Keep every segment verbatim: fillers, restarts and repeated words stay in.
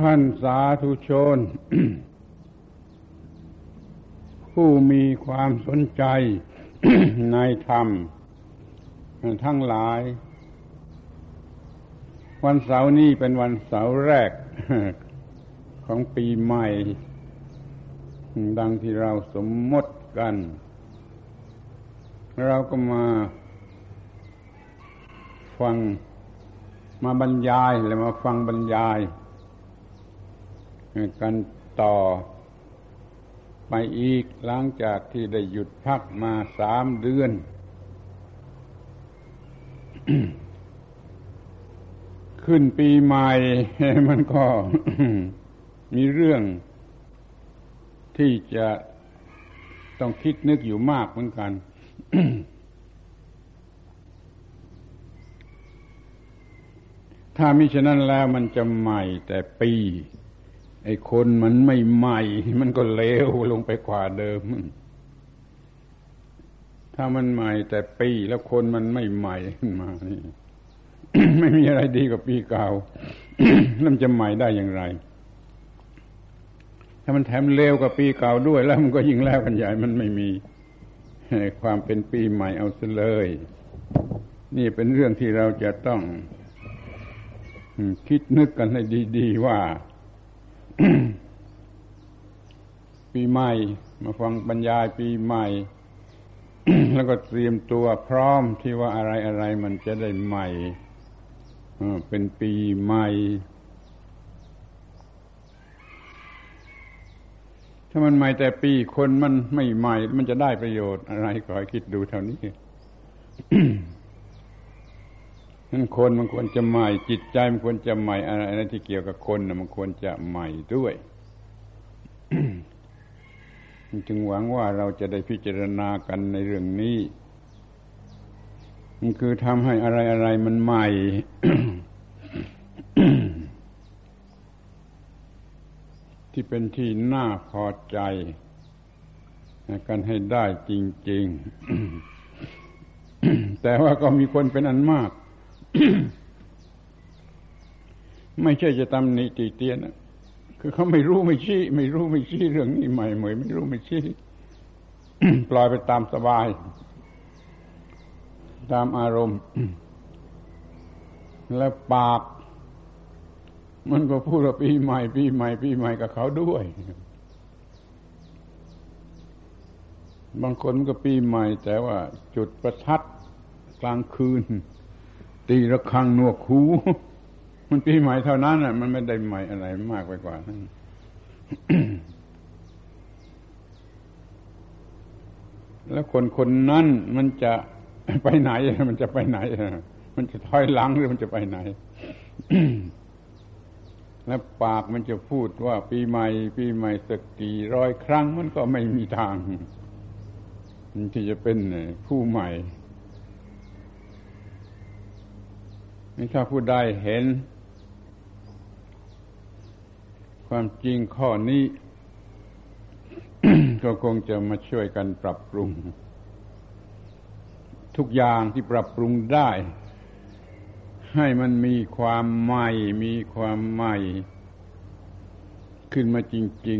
ท่านสาธุชน ผู้มีความสนใจ ในธรรมทั้งหลายวันเสาร์นี้เป็นวันเสาร์แรก ของปีใหม่ดังที่เราสมมติกันเราก็มาฟังมาบรรยายและมาฟังบรรยายกันต่อไปอีกหลังจากที่ได้หยุดพักมาสามเดือน ขึ้นปีใหม่มันก็ มีเรื่องที่จะต้องคิดนึกอยู่มากเหมือนกัน ถ้ามิฉะนั้นแล้วมันจะใหม่แต่ปีไอ้คนมันไม่ใหม่มันก็เลวลงไปกว่าเดิมถ้ามันใหม่แต่ปีแล้วคนมันไม่ใหม่ขึ้นมานี่ ไม่มีอะไรดีกว่าปีเก่า แล้วมันจะใหม่ได้อย่างไรถ้ามันแถมเลวกว่าปีเก่าด้วยแล้วมันก็ยิ่งแล้วกันใหญ่มันไม่มีความเป็นปีใหม่เอาซะเลยนี่เป็นเรื่องที่เราจะต้องคิดนึกกันให้ดีๆว่า ปีใหม่มาฟังบรรยายปีใหม่ แล้วก็เตรียมตัวพร้อมที่ว่าอะไรๆมันจะได้ใหม่เป็นปีใหม่ถ้ามันใหม่แต่ปีคนมันไม่ใหม่มันจะได้ประโยชน์อะไรขอให้คิดดูเท่านี้ นั่นคนมันควรจะใหม่จิตใจมันควรจะใหม่อะไรที่เกี่ยวกับคนมันควรจะใหม่ด้วย จึงหวังว่าเราจะได้พิจารณากันในเรื่องนี้มันคือทำให้อะไรๆมันใหม่ ที่เป็นที่น่าพอใจกันให้ได้จริงๆ แต่ว่าก็มีคนเป็นอันมาก ไม่ใช่จะตำหนิติเตียนคือเขาไม่รู้ไม่ชี้ไม่รู้ไม่ชี้เรื่องนี้ใหม่เหมยไม่รู้ไม่ชี้ ปล่อยไปตามสบายตามอารมณ์ และปากมันก็พูดว่าปีใหม่ปีใหม่ปีใหม่กับเขาด้วยบางคนก็ปีใหม่แต่ว่าจุดประทัดกลางคืนตีระฆังหนวกหูมันปีใหม่เท่านั้นน่ะมันไม่ได้ใหม่อะไรมากไปกว่านั้น แล้วคนคนนั้นมันจะไปไหนมันจะไปไหนมันจะถอยหลังหรือมันจะไปไหน และปากมันจะพูดว่าปีใหม่ปีใหม่สักกี่ร้อยครั้งมันก็ไม่มีทางที่จะเป็นผู้ใหม่ถ้าผู้ใดเห็นความจริงข้อนี้ ก็คงจะมาช่วยกันปรับปรุงทุกอย่างที่ปรับปรุงได้ให้มันมีความใหม่มีความใหม่ขึ้นมาจริง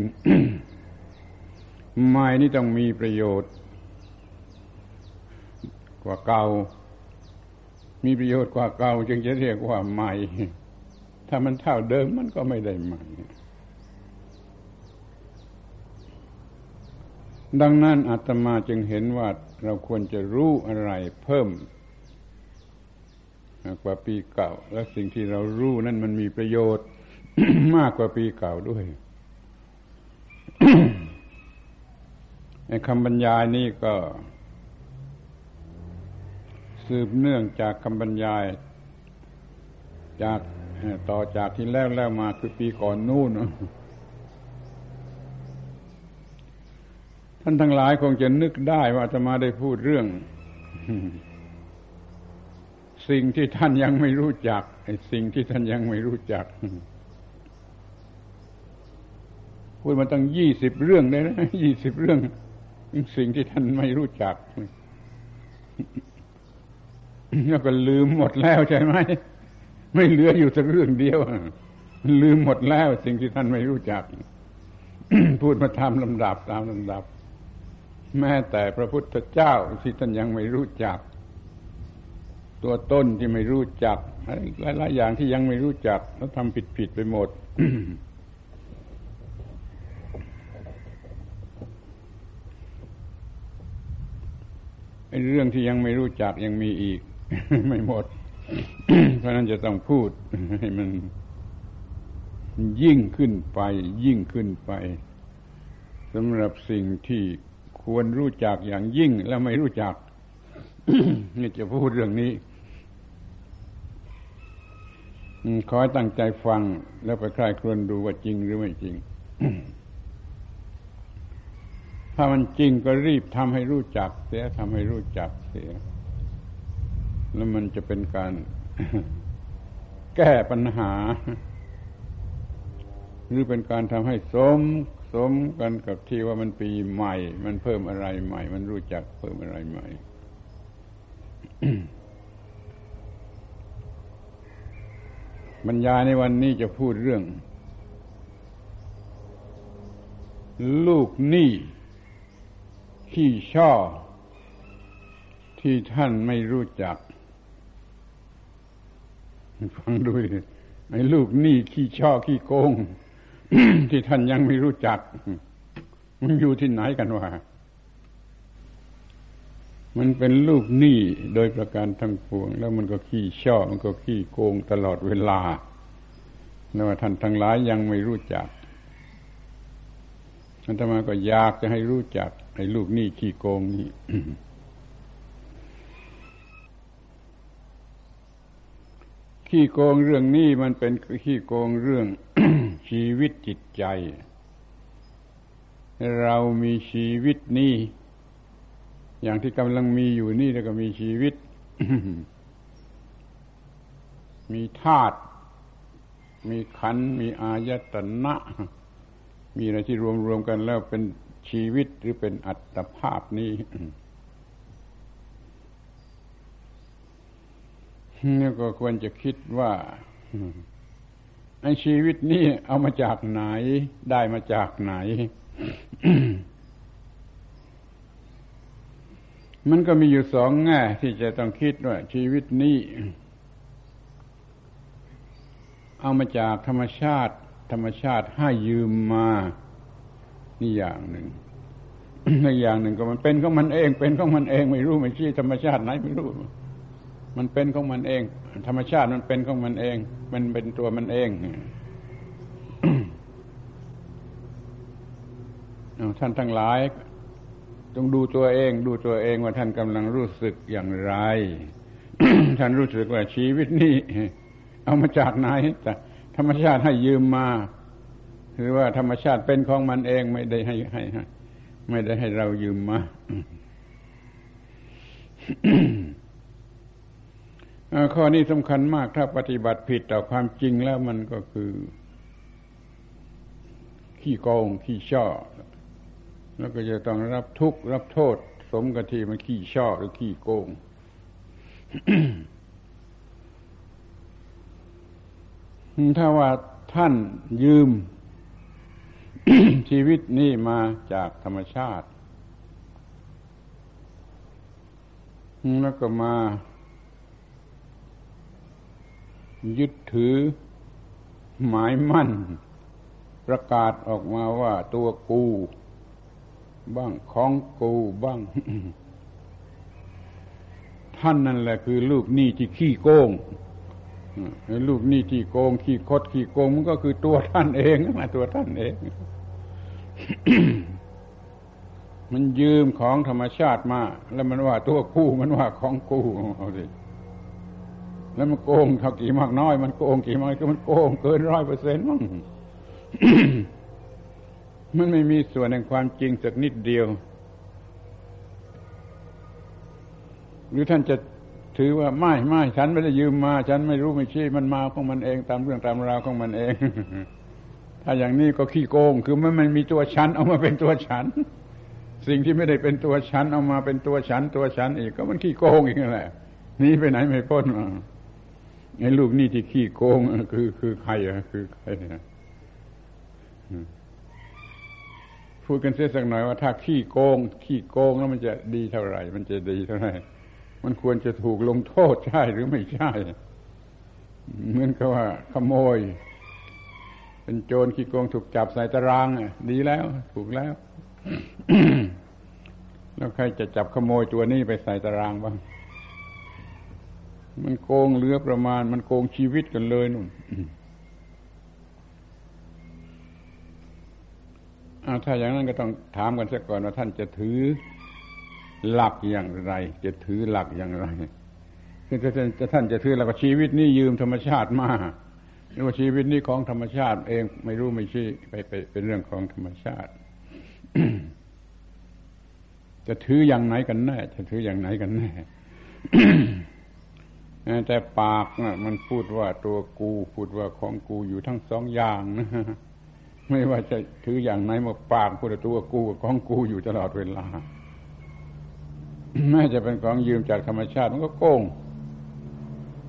ๆ ใหม่นี่ต้องมีประโยชน์กว่าเก่ามีประโยชน์กว่าเก่าจึงจะเรียกว่าใหม่ถ้ามันเท่าเดิมมันก็ไม่ได้ใหม่ดังนั้นอาตมาจึงเห็นว่าเราควรจะรู้อะไรเพิ่มกว่าปีเก่าและสิ่งที่เรารู้นั่นมันมีประโยชน์ มากกว่าปีเก่าด้วย ไอ้คำบรรยายนี่ก็สืบเนื่องจากคำบรรยายจากต่อจากที่แล้วแล้วมาคือปีก่อนนู่น ท่านทั้งหลายคงจะนึกได้ว่าอาตมาได้พูดเรื่อง สิ่งที่ท่านยังไม่รู้จักไอ้สิ่งที่ท่านยังไม่รู้จักพูดมาตั้งยี่สิบเรื่องเลยนะยี่สิบเรื่องสิ่งที่ท่านไม่รู้จัก แล้วก็ลืมหมดแล้วใช่ไหมไม่เหลืออยู่สักเรื่องเดียว ลืมหมดแล้วสิ่งที่ท่านไม่รู้จัก พูดมาตามลำดับตามลำดับแม้แต่พระพุทธเจ้าที่ท่านยังไม่รู้จักตัวต้นที่ไม่รู้จักหลายๆอย่างที่ยังไม่รู้จักแล้วทำผิดๆไปหมด ไอ้เรื่องที่ยังไม่รู้จักยังมีอีก ไม่หมด เพราะฉะนั้นจะต้องพูดให้มันยิ่งขึ้นไปยิ่งขึ้นไปสำหรับสิ่งที่ควรรู้จักอย่างยิ่งและไม่รู้จัก นี่จะพูดเรื่องนี้ขอให้ตั้งใจฟังแล้วไปใคร่ครวญดูว่าจริงหรือไม่จริง ถ้ามันจริงก็รีบทำให้รู้จักเสียทำให้รู้จักเสียแล้วมันจะเป็นการ แก้ปัญหาหรือเป็นการทำให้สมสมกันกับที่ว่ามันปีใหม่มันเพิ่มอะไรใหม่มันรู้จักเพิ่มอะไรใหม่ บรรยายในวันนี้จะพูดเรื่องลูกหนี้ขี้ช่อที่ท่านไม่รู้จักฟังดูดิไอ้ลูกหนี้ขี้ช่อขี้โกง ที่ท่านยังไม่รู้จักมันอยู่ที่ไหนกันวะมันเป็นลูกหนี้โดยประการทั้งปวงแล้วมันก็ขี้ช่อมันก็ขี้โกงตลอดเวลาแล้วท่านทั้งหลายยังไม่รู้จักอาตมาก็อยากจะให้รู้จักไอ้ลูกหนี้ขี้โกงนี่ ขี้โกงเรื่องนี้มันเป็นขี้โกงเรื่อง ชีวิตจิตใจเรามีชีวิตนี้อย่างที่กำลังมีอยู่นี่แล้วก็มีชีวิต มีธาตุมีขันธ์มีอายตนะมีอะไรที่รวมๆกันแล้วเป็นชีวิตหรือเป็นอัตภาพนี้ นี่ก็ควรจะคิดว่า ไอ้ชีวิตนี้เอามาจากไหนได้มาจากไหน มันก็มีอยู่สองแง่ที่จะต้องคิดว่าชีวิตนี้เอามาจากธรรมชาติธรรมชาติให้ยืมมานี่อย่างหนึ่ง ในอย่างหนึ่งก็มันเป็นของมันเองเป็นของมันเองไม่รู้ไม่ชี้ธรรมชาติไหนไม่รู้มันเป็นของมันเองธรรมชาติมันเป็นของมันเองมันเป็นตัวมันเอง ท่านทั้งหลายต้องดูตัวเองดูตัวเองว่าท่านกำลังรู้สึกอย่างไร ท่านรู้สึกว่าชีวิตนี้เอามาจากไหนธรรมชาติให้ยืมมาหรือว่าธรรมชาติเป็นของมันเองไม่ได้ให้ให้ไม่ได้ให้เรายืมมา ข้อนี้สำคัญมากถ้าปฏิบัติผิดต่อความจริงแล้วมันก็คือขี้โกงขี้ช่อแล้วก็จะต้องรับทุกข์รับโทษสมกับที่มันขี้ช่อหรือขี้โกง ถ้าว่าท่านยืม ชีวิตนี้มาจากธรรมชาติแล้วก็มายึดถือหมายมั่นประกาศออกมาว่าตัวกูบ้างของกูบ้าง ท่านนั่นแหละคือลูกหนี้ที่ขี้โกงลูกหนี้ที่โกงขี้คดขี้โกงมันก็คือตัวท่านเองมาตัวท่านเอง มันยืมของธรรมชาติมาแล้วมันว่าตัวกูมันว่าของกูเอาสิแล้วมันโกงเท่ากี่มากน้อยมันโกงกี่มากก็มันโกงเกินร้อยเปอร์เซ็นต์มั้ง มันไม่มีส่วนแห่งความจริงสักนิดเดียวหรือท่านจะถือว่าไม่ไม่ฉันไม่ได้ยืมมาฉันไม่รู้ไม่ชี้มันมาของมันเองตามเรื่องตามราวของมันเอง ถ้าอย่างนี้ก็ขี้โกงคือมันมันมีตัวฉันเอามาเป็นตัวฉันสิ่งที่ไม่ได้เป็นตัวฉันเอามาเป็นตัวฉันตัวฉันอีกก็มันขี้โกงอีกนั่นแหละหนีไปไหนไม่พ้น ไอ้ลูกนี่ที่ขี้โกงคือคือใครอ่ะคือใครอ่ะพูดกันเสียสักหน่อยว่าถ้าขี้โกงขี้โกงแล้วมันจะดีเท่าไหร่มันจะดีเท่าไหร่มันควรจะถูกลงโทษใช่หรือไม่ใช่เหมือนกับว่าขโมยเป็นโจรขี้โกงถูกจับใส่ตารางดีแล้วถูกแล้ว แล้วใครจะจับขโมยตัวนี้ไปใส่ตารางบ้างมันโกงเหลือประมาณมันโกงชีวิตกันเลยนู่น ถ้าอย่างนั้นก็ต้องถามกันเสียก่อนว่าท่านจะถือหลักอย่างไรจะถือหลักอย่างไรคือจะท่านจะถือหลักว่าชีวิตนี้ยืมธรรมชาติมาหรือว่าชีวิตนี้ของธรรมชาติเองไม่รู้ไม่ชี้ไปไปเป็นเรื่องของธรรมชาติ จะถืออย่างไหนกันแน่จะถืออย่างไหนกันแน่ แต่ปากนะมันพูดว่าตัวกูพูดว่าของกูอยู่ทั้งสองอย่างนะไม่ว่าจะถืออย่างไหนมาปากพูดว่าตัวกูกับของกูอยู่ตลอดเวลา แม้จะเป็นของยืมจากธรรมชาติมันก็โกง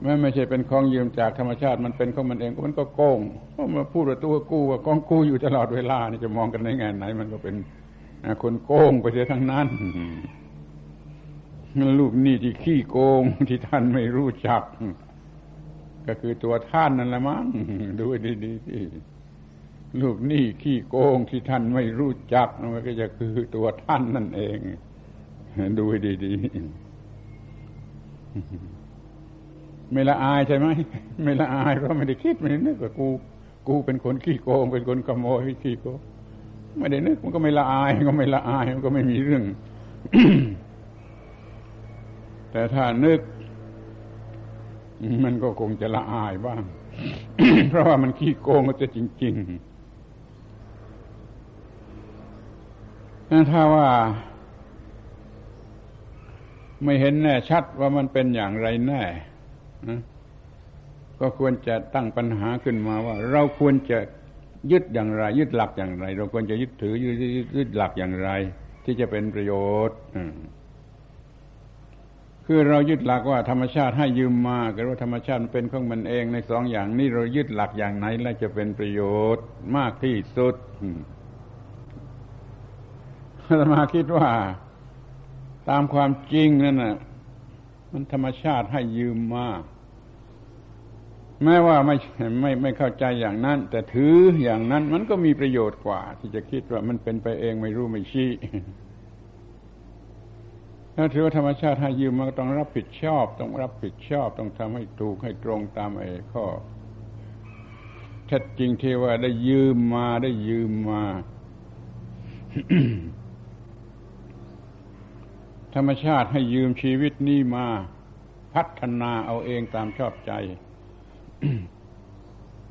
แม้ไม่ใช่เป็นของยืมจากธรรมชาติมันเป็นของมันเองมันก็โกงเพราะมาพูดว่าตัวกูกับของกูอยู่ตลอดเวลานี่จะมองกันในแง่ไหนมันก็เป็นคนโกงไปเสียทั้งนั้น ลูกนี่ที่ขี้โกงที่ท่านไม่รู้จักก็คือตัวท่านนั่นแหละมั้งดูดีๆที่ลูกนี่ขี้โกงที่ท่านไม่รู้จักมันก็จะคือตัวท่านนั่นเองดูดีๆไม่ละอายใช่ไหมไม่ละอายเพราะไม่ได้คิดไม่ได้นึกว่ากูกูเป็นคนขี้โกงเป็นคนขโมยขี้โกงไม่ได้นึกมันก็ไม่ละอายก็ไม่ละอายมันก็ไม่มีเรื่อง แต่ถ้านึกมันก็คงจะละอายบ้าง เพราะว่ามันขี้โกงก็จะจริงๆถ้าว่าไม่เห็นแน่ชัดว่ามันเป็นอย่างไรแน่ก็ควรจะตั้งปัญหาขึ้นมาว่าเราควรจะยึดอย่างไรยึดหลักอย่างไรเราควรจะยึดถือยึดหลักอย่างไรที่จะเป็นประโยชน์คือเรายึดหลักว่าธรรมชาติให้ยืมมาก็ว่าธรรมชาติมันเป็นของมันเองในสองอย่างนี้เรายึดหลักอย่างไหนแล้วจะเป็นประโยชน์มากที่สุดอาตมาคิดว่าตามความจริงนั่นน่ะมันธรรมชาติให้ยืมมาแม้ว่าไม่ไม่ไม่เข้าใจอย่างนั้นแต่ถืออย่างนั้นมันก็มีประโยชน์กว่าที่จะคิดว่ามันเป็นไปเองไม่รู้ไม่ชี้ถ้าถือว่าธรรมชาติให้ยืมมันก็ต้องรับผิดชอบต้องรับผิดชอบต้องทำให้ถูกให้ตรงตามไอ้ข้อแท้จริงที่ว่าได้ยืมมาได้ยืมมา ธรรมชาติให้ยืมชีวิตนี้มาพัฒนาเอาเองตามชอบใจ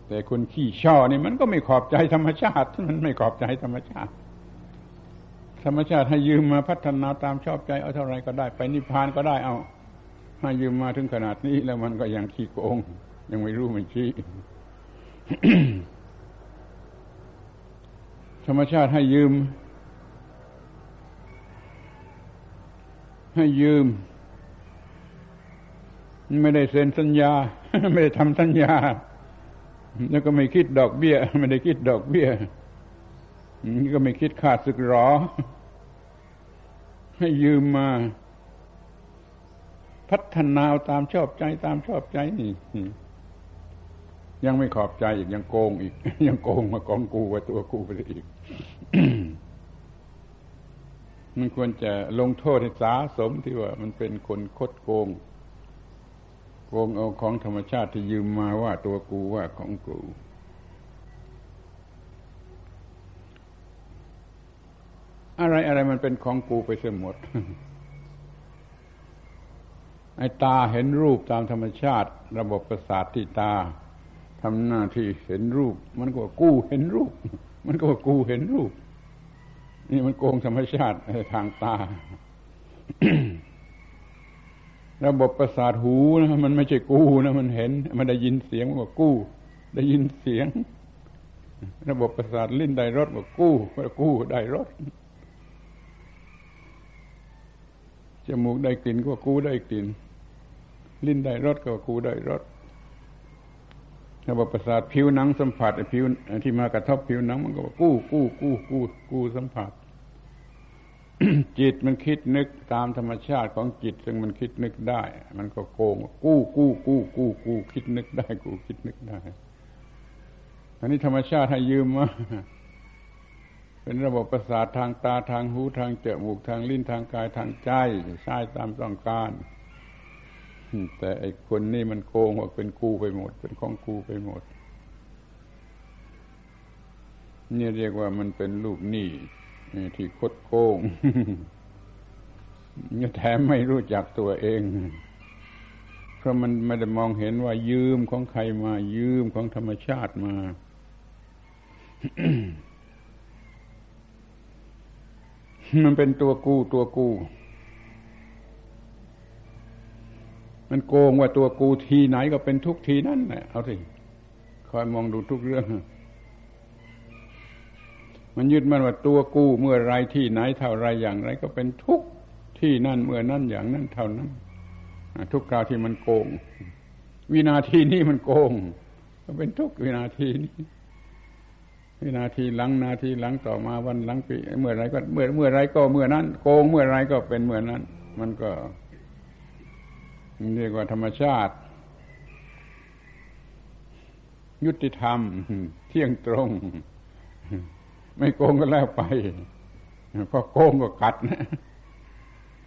แต่คนขี้ช่อนี่มันก็ไม่ขอบใจธรรมชาติมันไม่ขอบใจธรรมชาติธรรมชาติให้ยืมมาพัฒนาตามชอบใจเอาเท่าไรก็ได้ไปนิพพานก็ได้เอาให้ยืมมาถึงขนาดนี้แล้วมันก็ยังขี้โกงยังไม่รู้ไม่ชี้ ธรรมชาติให้ยืมให้ยืมไม่ได้เซ็นสัญญา ไม่ได้ทำสัญญาแล้วก็ไม่คิดดอกเบี้ยไม่ได้คิดดอกเบี้ยนี่ก็ไม่คิดขาดสึกหรอให้ยืมมาพัฒนาตามชอบใจตามชอบใจนี่ยังไม่ขอบใจอีกยังโกงอีกยังโกงมากองกูว่าตัวกูไปอีก มันควรจะลงโทษให้สาสมที่ว่ามันเป็นคนคดโกงโกงเอาของธรรมชาติที่ยืมมาว่าตัวกูว่าของกูอะไรอะไรมันเป็นของกูไปเสียหมดไอ้ตาเห็นรูปตามธรรมชาติระบบประสาทที่ตาทำหน้าที่เห็นรูปมันก็กูเห็นรูปมันก็กูเห็นรูปนี่มันโกงธรรมชาติทางตา ระบบประสาทหูนะมันไม่ใช่กูนะมันเห็นมันได้ยินเสียงมันก็กูได้ยินเสียงระบบประสาทลิ้นได้รสก็กูกูได้รสจมูกได้กลิ่นก็กูได้กลิ่นลิ้นได้รสก็กูได้รส ถ้าว่าประสาทผิวหนังสัมผัสผิวที่มากระทบผิวหนังมันก็ว่ากู้กู้กู้กู้กู้สัมผัส จิตมันคิดนึกตามธรรมชาติของจิตซึ่งมันคิดนึกได้มันก็โกงกู้กู้กู้กู้กู้คิดนึกได้กู้คิดนึกได้อันนี้ธรรมชาติให้ยืมมาเป็นระบบประสาททางตาทางหูทางจมูกทางลิ้นทางกายทางใจใช้ตามต้องการแต่ไอ้คนนี่มันโกงว่าเป็นกูไปหมดเป็นของกูไปหมดนี่เรียกว่ามันเป็นลูกหนี้ที่คดโกงเนี่ยแถมไม่รู้จักตัวเองเพราะมันไม่ได้มองเห็นว่ายืมของใครมายืมของธรรมชาติมา มันเป็นตัวกูตัวกูมันโกงว่าตัวกูทีไหนก็เป็นทุกทีนั่นแหละเอาสิคอยมองดูทุกเรื่องมันยึดมั่นว่าตัวกูเมื่อไรที่ไหนเท่าไรอย่างไรก็เป็นทุกที่นั่นเมื่อนั่นอย่างนั้นเท่านั้นทุกคราวที่มันโกงวินาทีนี้มันโกงก็เป็นทุกวินาทีนี้วินาทีหลังนาทีหลังต่อมาวันหลังปีเมื่อไรก็เมื่อเมื่อไรก็เมื่อนั้นโกงเมื่อไรก็เป็นเมื่อนั้นมันก็เรียกว่าธรรมชาติยุติธรรมเที่ยงตรงไม่โกงก็แล้วไปพอโกงก็กัดนะ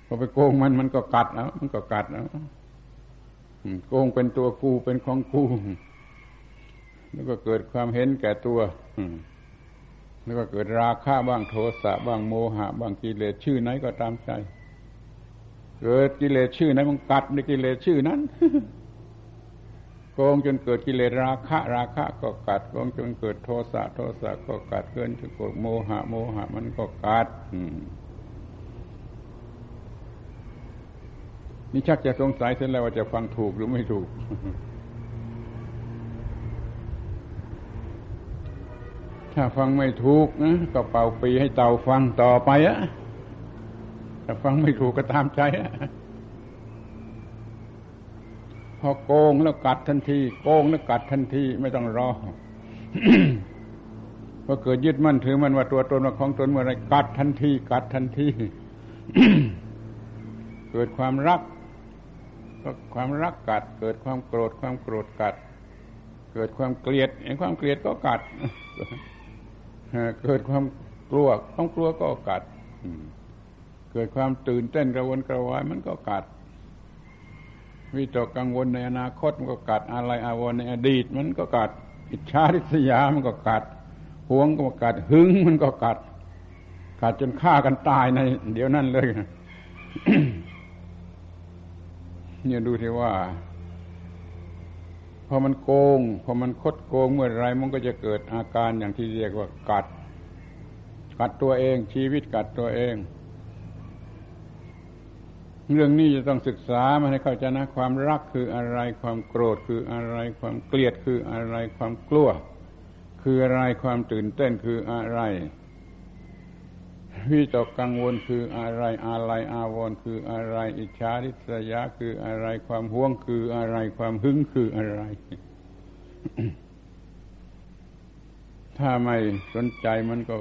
พอไปโกงมันมันก็กัดแล้วมันก็กัดแล้วโกงเป็นตัวกูเป็นของกูแล้วก็เกิดความเห็นแก่ตัวแล้วก็เกิดราคะบ้างโทสะบ้างโมหะบ้างกิเลสชื่อไหนก็ตามใจเกิดกิเลสชื่อนั้นมันกัดในกิเลสชื่อนั้นโกงจนเกิดกิเลสราคะราคะก็กัดโกงจนเกิดโทสะโทสะก็กัดเกินจนเกิดโมหะโมหะมันก็กัดนี่ชักจะสงสัยเสียแล้วว่าจะฟังถูกหรือไม่ถูก ถ้าฟังไม่ถูกนะก็เป่าปีให้เต่าฟังต่อไปอะถ้าฟังไม่ถูกก็ตามใจพอโกงแล้วกัดทันทีโกงแล้วกัดทันทีไม่ต้องรอ พอเกิดยึดมั่นถือมันว่าตัวตนว่าของตนเมื่อไรกัดทันทีกัดทันที เกิดความรักก็ความรักกัดเกิดความโกรธความโกรธกัดเกิดความเกลียดไอ้ความเกลียดก็กัด เกิดความกลัวความกลัวก็กัดเกิดความตื่นเต้นกระวนกระวายมันก็กัดวิตกกังวลในอนาคตมันก็กัดอะไรอาวรณ์ในอดีตมันก็กัดอิจฉาริษยามันก็กัดหวงก็กัดหึงมันก็กัดกัดจนฆ่ากันตายในเดี๋ยวนั้นเลย เนี่ยดูที่ว่าพอมันโกงพอมันคดโกงเมื่อไรมันก็จะเกิดอาการอย่างที่เรียกว่ากัดกัดตัวเองชีวิตกัดตัวเองเรื่องนี้จะต้องศึกษามาให้เข้าใจนะความรักคืออะไรความโกรธคืออะไรความเกลียดคืออะไรความกลัวคืออะไรความตื่นเต้นคืออะไรวิตกกังวลคืออะไรอาลัยอาวรณ์คืออะไรอิจฉาริษยาคืออะไรความหวงคืออะไรความหึงคืออะไร ถ้าไม่สนใจมันก็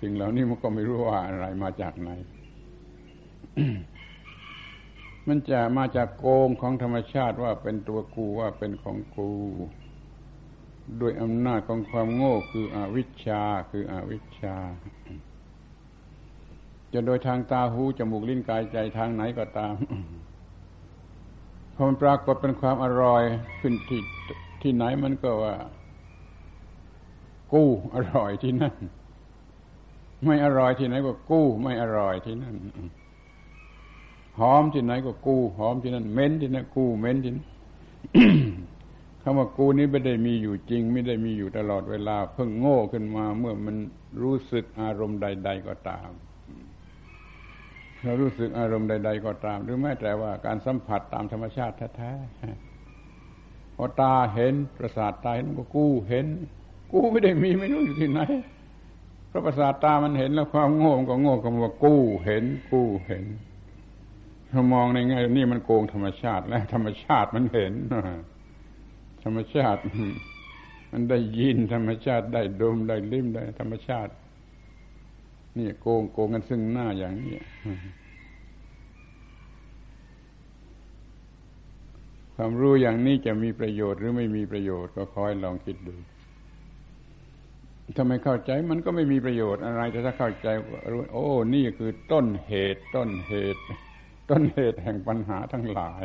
สิ่งเหล่านี้มันก็ไม่รู้ว่าอะไรมาจากไหน มันจะมาจากโกงของธรรมชาติว่าเป็นตัวกูว่าเป็นของกูด้วยอำนาจของความโง่คืออวิชชาคืออวิชชาจะโดยทางตาหูจมูกลิ้นกายใจทางไหนก็ตาม พอมันปรากฏเป็นความอร่อยขึ้นที่ที่ไหนมันก็ว่ากูอร่อยที่นั่นไม่อร่อยที่ไหนก็กูไม่อร่อยที่นั่นหอมที่ไหนก็กูหอมที่นั่นเหม็นที่นั่นกูเหม็นที่นั่น คำว่ากูนี้ไม่ได้มีอยู่จริงไม่ได้มีอยู่ตลอดเวลาเพิ่งโง่ขึ้นมาเมื่อมันรู้สึกอารมณ์ใดๆก็ตามเรารู้สึกอารมณ์ใดๆก็ตามหรือแม้แต่ว่าการสัมผัสตามธรรมชาติแท้ๆพอตาเห็นประสาทตาเห็นก็กูเห็นกูไม่ได้มีไม่รู้อยู่ที่ไหนเพราะประสาทตามันเห็นแล้วความโง่ก็โง่ก็ว่ากูเห็นกูเห็นถ้ามองในแง่นี้มันโกงธรรมชาติและธรรมชาติมันเห็นธรรมชาติ มันได้ยินธรรมชาติได้ดมได้ลิ้มได้ธรรมชาตินี่โกงโกงกันซึ่งหน้าอย่างนี้ความรู้อย่างนี้จะมีประโยชน์หรือไม่มีประโยชน์ก็คอยลองคิดดูทำไมเข้าใจมันก็ไม่มีประโยชน์อะไรแต่ถ้าเข้าใจรู้โอ้นี่คือต้นเหตุต้นเหตุต้นเหตุแห่งปัญหาทั้งหลาย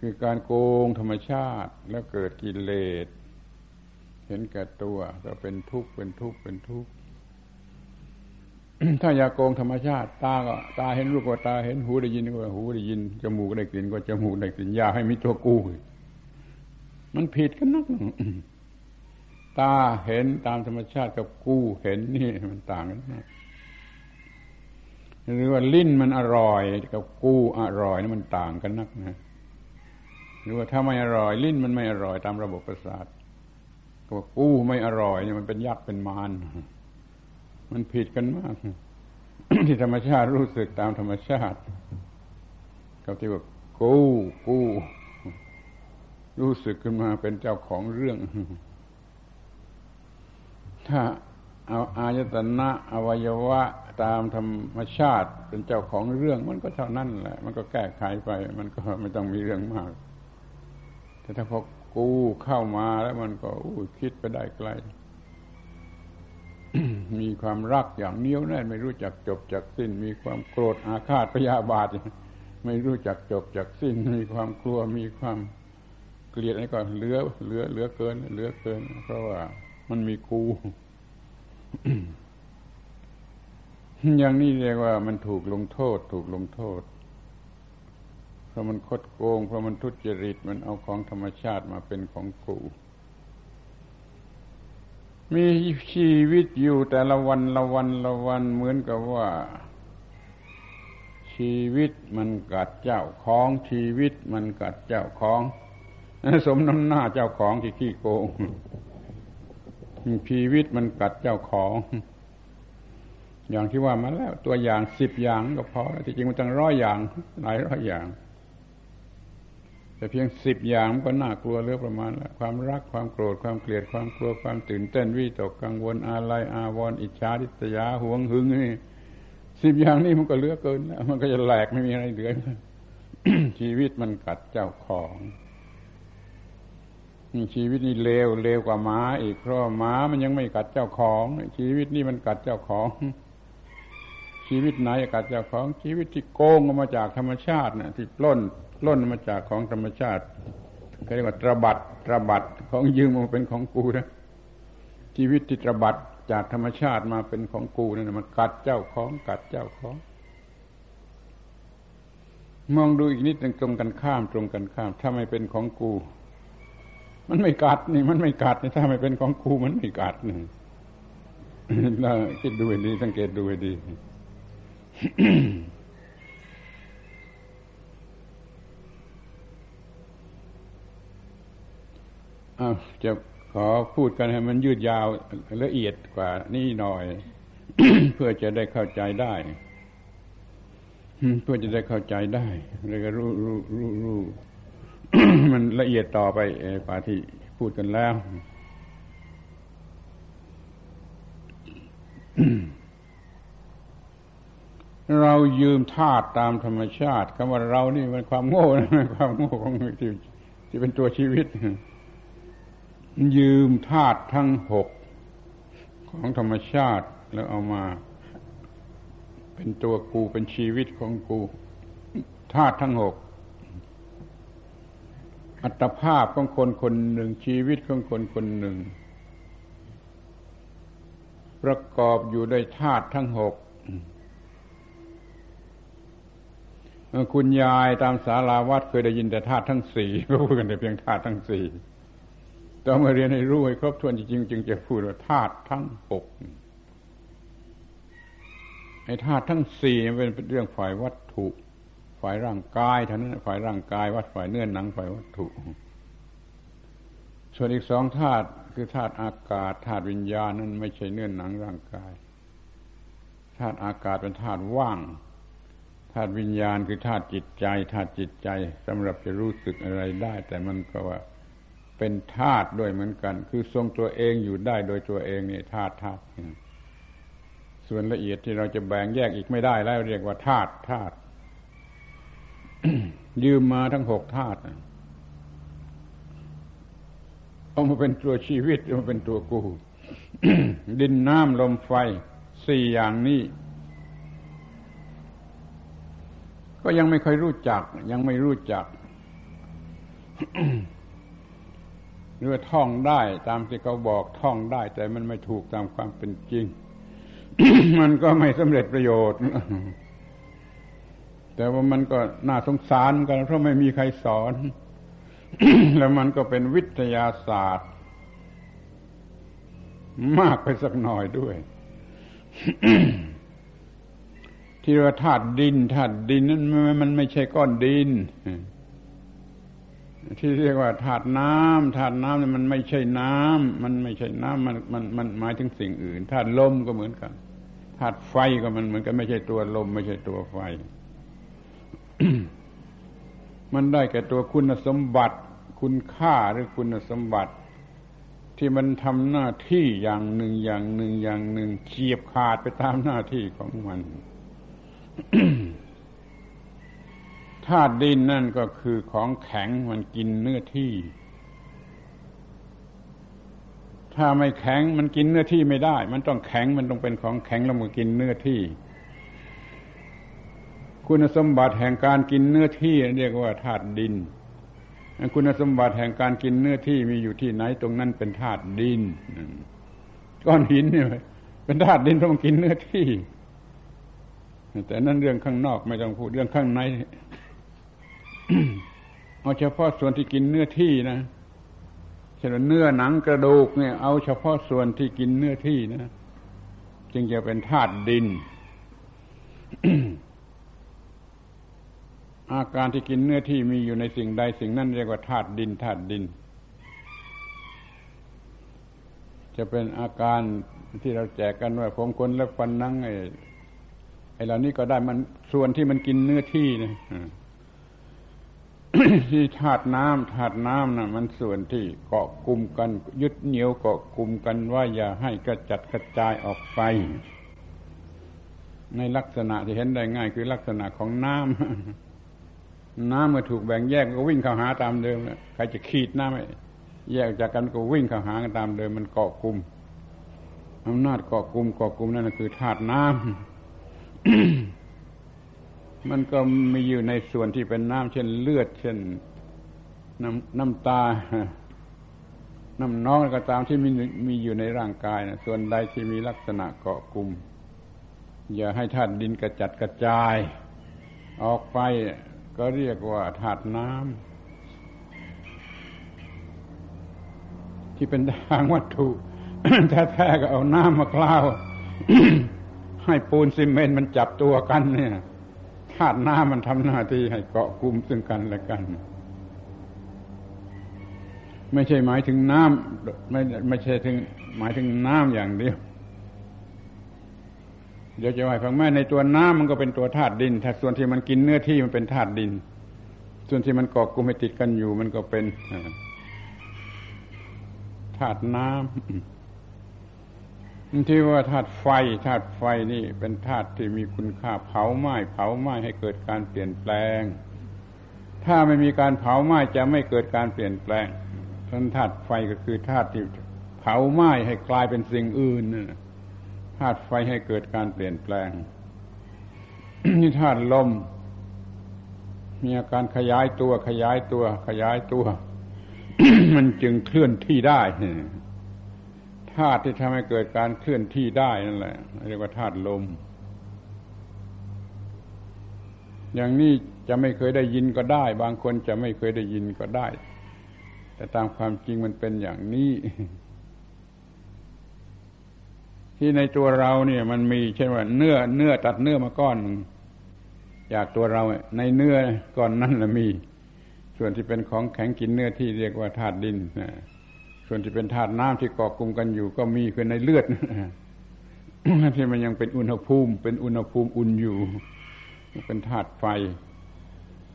คือการโกงธรรมชาติแล้วเกิดกิเลสเห็นแก่ตัวก็เป็นทุกข์เป็นทุกข์เป็นทุกข์ ถ้าอยากโกงธรรมชาติตาก็ตาเห็นรูปก็ตาเห็นหูได้ยินก็หูได้ยินจมูกได้กลิ่นก็จมูกได้กลิ่นอย่าให้มีตัวกูมันผิดกันนัก ตาเห็นตามธรรมชาติกับกูเห็นนี่มันต่างกันมากหรือว่าลิ้นมันอร่อยกับกูอร่อยนี่มันต่างกันนักนะหรือว่าถ้าไม่อร่อยลิ้นมันไม่อร่อยตามระบบประสาทกับกูไม่อร่อยเนี่ยมันเป็นยักษ์เป็นมารมันผิดกันมาก ที่ธรรมชาติรู้สึกตามธรรมชาติกับที่ว่ากูกูรู้สึกขึ้นมาเป็นเจ้าของเรื่อง ถ้าเอาอายตนะอวัยวะตามธรรมชาติเป็นเจ้าของเรื่องมันก็เท่านั้นแหละมันก็แก้ไขไปมันก็ไม่ต้องมีเรื่องมากแต่ถ้าพอกูเข้ามาแล้วมันก็อู้คิดไปได้ไกล มีความรักอย่างเหนียวแน่นไม่รู้จักจบจักสิ้นมีความโกรธอาฆาตพยาบาทไม่รู้จักจบจักสิ้นมีความกลัวมีความเกลียดอะไรก็เหลือเหลือเหลือเกินเหลือเกินเพราะว่ามันมีกู อย่างนี้เรียกว่ามันถูกลงโทษถูกลงโทษเพราะมันคดโกงเพราะมันทุจริตมันเอาของธรรมชาติมาเป็นของกูมีชีวิตอยู่แต่ละวันละวันละวันเหมือนกับว่าชีวิตมันกัดเจ้าของชีวิตมันกัดเจ้าของสมน้ำหน้าเจ้าของที่ขี้โกงชีวิตมันกัดเจ้าของอย่างที่ว่ามาแล้วตัวอย่างสิบอย่างก็พอที่จริงมันตั้งร้อยอย่างหลายร้อยอย่างแต่เพียงสิบอย่างมันก็น่ากลัวเหลือประมาณแล้วความรักความโกรธความเกลียดความกลัวความตื่นเต้นวิตกกังวลอาลัยอาวรณ์อิจฉาริษยาหวงหึงนี่สิบอย่างนี่มันก็เหลือเกินแล้วมันก็จะแหลกไม่มีอะไรเหลือ ชีวิตมันกัดเจ้าของชีวิตนี่เลวเลวกว่าม้าอีกเพราะม้ามันยังไม่กัดเจ้าของชีวิตนี่มันกัดเจ้าของชีวิตไหนกัดเจ้าของชีวิตที่โกงมาจากธรรมชาติน่ะที่ปล้นปล้นมาจากของธรรมชาติเรียกว่าตระบัดตระบัดของยืมมาเป็นของกูนะชีวิตที่ตระบัดจากธรรมชาติมาเป็นของกูนั่นมันกัดเจ้าของกัดเจ้าของมองดูอีกนิดนึงตรงกันข้ามตรงกันข้ามถ้าไม่เป็นของกูมันไม่กัดนี่มันไม่กัดนี่ถ้าไม่เป็นของกูมันไม่กัดนี่น่าคิดดูให้ดีสังเกตดูให้ดี อ้าวจะขอพูดกันให้มันยืดยาวละเอียดกว่านี่หน่อย เพื่อจะได้เข้าใจได้ เพื่อจะได้เข้าใจได้แล้วก็รู้รู้รู้รู้มันละเอียดต่อไปป่าที่พูดกันแล้ว เรายืมธาตุตามธรรมชาติคำว่าเรานี่มันความโง่นะความโง่ของที่ที่เป็นตัวชีวิตยืมธาตุทั้งหกของธรรมชาติแล้วเอามาเป็นตัวกูเป็นชีวิตของกูธาตุทั้งหกอัตภาพของคนคนหนึ่งชีวิตของคนคนหนึ่งประกอบอยู่ด้วยธาตุทั้งหกคุณยายตามศาลาวัดเคยได้ยินแต่ธาตุทั้งสี่ก็พูดกันแต่เพียงธาตุทั้งสี่ต้องมาเรียนให้รู้ให้ครบถ้วนจริงๆจึงจะพูดว่าธาตุทั้งหกไอ้ธาตุทั้งสี่มันเป็นเรื่องฝ่ายวัตถุฝ่ายร่างกายเท่านั้นฝ่ายร่างกายวัดฝ่ายเนื้อหนังฝ่ายวัตถุส่วนอีกสองธาตุคือธาตุอากาศธาตุวิญญาณนั้นไม่ใช่เนื้อหนังร่างกายธาตุอากาศเป็นธาตุว่างธาตุวิญญาณคือธาตุจิตใจธาตุจิตใจสำหรับจะรู้สึกอะไรได้แต่มันก็ว่า เป็นธาตุด้วยเหมือนกันคือทรงตัวเองอยู่ได้โดยตัวเองนี่ธาตุธาตุส่วนละเอียดที่เราจะแบ่งแยกอีกไม่ได้แล้วเรียกว่าธาตุธาตุ ยืมมาทั้งหกธาตุเอามาเป็นตัวชีวิตเอามาเป็นตัวกู ดินน้ำลมไฟสี่อย่างนี้ก็ยังไม่ค่อยรู้จักยังไม่รู้จัก หรือว่าท่องได้ตามที่เขาบอกท่องได้แต่มันไม่ถูกตามความเป็นจริง มันก็ไม่สำเร็จประโยชน์ แต่ว่ามันก็น่าสงสารกันเพราะไม่มีใครสอน แล้วมันก็เป็นวิทยาศาสตร์มากไปสักหน่อยด้วย ที่ว่าธาตุดินธาตุดินนั้นมันไม่ใช่ก้อนดินที่เรียกว่าธาตุน้ำธาตุน้ำเนี่ยมันไม่ใช่น้ำมันไม่ใช่น้ำมันมันมันหมายถึงสิ่งอื่นธาตุลมก็เหมือนกันธาตุไฟก็มันเหมือนกันไม่ใช่ตัวลมไม่ใช่ตัวไฟ มันได้แก่ตัวคุณสมบัติคุณค่าหรือคุณสมบัติที่มันทำหน้าที่อย่างหนึ่งอย่างหนึ่งอย่างหนึ่งเฉียบขาดไปตามหน้าที่ของมันธาตุดินนั่นก็คือของแข็งมันกินเนื้อที่ถ้าไม่แข็งมันกินเนื้อที่ไม่ได้มันต้องแข็งมันต้องเป็นของแข็งแล้วมันกินเนื้อที่คุณสมบัติแห่งการกินเนื้อที่เรียกว่าธาตุดินคุณสมบัติแห่งการกินเนื้อที่มีอยู่ที่ไหนตรงนั้นเป็นธาตุดินก้อนหินเนี่ยเป็นธาตุดินเพราะมันกินเนื้อที่แต่นั้นเรื่องข้างนอกไม่ต้องพูดเรื่องข้างใน เอาเฉพาะส่วนที่กินเนื้อที่นะเช่นเนื้อหนังกระดูกเนี่ยเอาเฉพาะส่วนที่กินเนื้อที่นะจึงจะเป็นธาตุดิน อาการที่กินเนื้อที่มีอยู่ในสิ่งใดสิ่งนั้นเรียกว่าธาตุดินธาตุดินจะเป็นอาการที่เราแจกกันว่าผมขนและฟันหนังไอ้ไอ้เหล่านี้ก็ได้มันส่วนที่มันกินเนื้อที่นะ ที่ธาตุน้ำธาตุน้ำนะมันส่วนที่เกาะกลุ่มกันยึดเหนี่ยวเกาะกลุ่มกันว่าอย่าให้กระจัดกระจายออกไปในลักษณะที่เห็นได้ง่ายคือลักษณะของน้ำ น้ำเมื่อถูกแบ่งแยกก็วิ่งเข้าหาตามเดิมนะใครจะขีดน้ำแยกจากกันก็วิ่งเข้าหากันตามเดิมมันเกาะกลุ่มอำนาจเกาะกลุ่มเกาะกลุ่มนั่นคือธาตุน้ำมันก็มีอยู่ในส่วนที่เป็นน้ำเช่นเลือดเช่นน้ำน้ำตาน้ำน้องก็ตามที่มีมีอยู่ในร่างกายนะส่วนใดที่มีลักษณะเกาะกลุ่มอย่าให้ธาตุดินกระจัดกระจายออกไปก็เรียกว่าธาตุน้ำที่เป็นทางวัตถุ แท้ๆก็เอาน้ำมาคล้าว ให้ปูนซีเมนต์มันจับตัวกันเนี่ยธาตุน้ำมันทำหน้าที่ให้เกาะกลุ่มซึ่งกันและกันไม่ใช่หมายถึงน้ำไม่ไม่ใช่ถึงหมายถึงน้ำอย่างเดียวเดี๋ยวจะว่าฟังแม่ในตัวน้ำมันก็เป็นตัวธาตุดินถ้าส่วนที่มันกินเนื้อที่มันเป็นธาตุดินส่วนที่มันเกาะกลุ่มให้ติดกันอยู่มันก็เป็นธาตุน้ำ ที่ว่าธาตุไฟธาตุไฟนี่เป็นธาตุที่มีคุณค่าเผาไหม้เผาไหม้ให้เกิดการเปลี่ยนแปลงถ้าไม่มีการเผาไหม้จะไม่เกิดการเปลี่ยนแปลงเพราะธาตุไฟก็คือธาตุที่เผาไหม้ให้กลายเป็นสิ่งอื่นธาตุไฟให้เกิดการเปลี่ยนแปลง นี่ธาตุลมมีอาการขยายตัวขยายตัวขยายตัว มันจึงเคลื่อนที่ได้ธาตุที่ทำให้เกิดการเคลื่อนที่ได้นั่นแหละเรียกว่าธาตุลมอย่างนี้จะไม่เคยได้ยินก็ได้บางคนจะไม่เคยได้ยินก็ได้แต่ตามความจริงมันเป็นอย่างนี้ที่ในตัวเราเนี่ยมันมีเช่นว่าเนื้อเนื้อตัดเนื้อมาก้อนจากตัวเราในเนื้อก้อนนั้นละมีส่วนที่เป็นของแข็งกินเนื้อที่เรียกว่าธาตุดินส่วนที่เป็นธาตุน้ำที่เกาะกลุ่มกันอยู่ก็มีคือในเลือด ที่มันยังเป็นอุณหภูมิเป็นอุณหภูมิอุ่นอยู่เป็นธาตุไฟ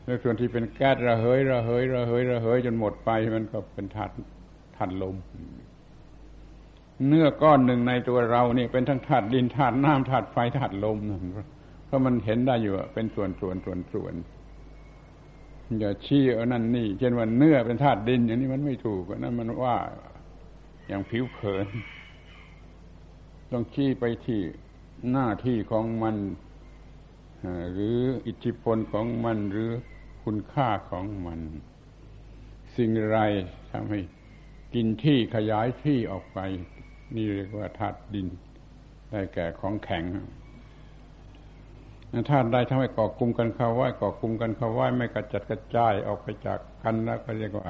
แล้วส่วนที่เป็นแก๊สระเหยระเหยระเหยระเหยจนหมดไปมันก็เป็นธาตุธาตุลมเนื้อก้อนหนึ่งในตัวเรานี่เป็นทั้งธาตุดินธาตุน้ำธาตุไฟธาตุลมเพราะมันเห็นได้อยู่เป็นส่วนส่วนส่วนส่วนอย่าชี้เอานั่นนี่เช่นว่าเนื้อเป็นธาตุดินอย่างนี้มันไม่ถูกนั่นมันว่าอย่างผิวเผินต้องชี้ไปที่หน้าที่ของมันหรืออิทธิพลของมันหรือคุณค่าของมันสิ่งไรทำให้กินที่ขยายที่ออกไปนี่เรียกว่าธาตุดินได้แก่ของแข็งธาตุใดทำให้เกาะกลุ่มกันเข้าไว้เกาะกลุ่มกันเข้าไว้ไม่กระจัดกระจายออกไปจากกันแล้วก็เรียกว่า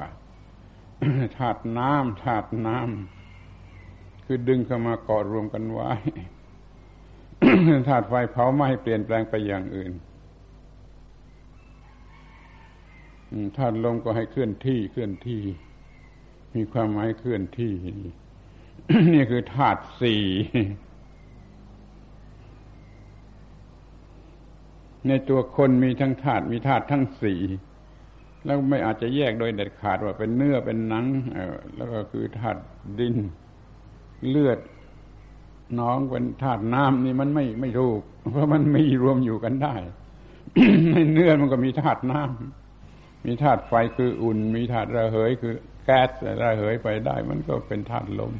ธาตุน้ำธาตุน้ำคือดึงเข้ามาเกาะรวมกันไว้ธาตุไฟเผาไหม้เปลี่ยนแปลงไปอย่างอื่นธาตุลมก็ให้เคลื่อนที่เคลื่อนที่มีความหมายเคลื่อนที่ นี่คือธาตุสี่ในตัวคนมีทั้งธาตุมีธาตุทั้งสี่แล้วไม่อาจจะแยกโดยเด็ดขาดว่าเป็นเนื้อเป็นหนังแล้วก็คือธาตุดินเลือดน้องเป็นธาตุน้ำนี่มันไม่ไม่ถูกเพราะมันไม่รวมอยู่กันได้ ในเนื้อมันก็มีธาตุน้ำมีธาตุไฟคืออุ่นมีธาตุระเหยคือแก๊สระเหยไปได้มันก็เป็นธาตุลม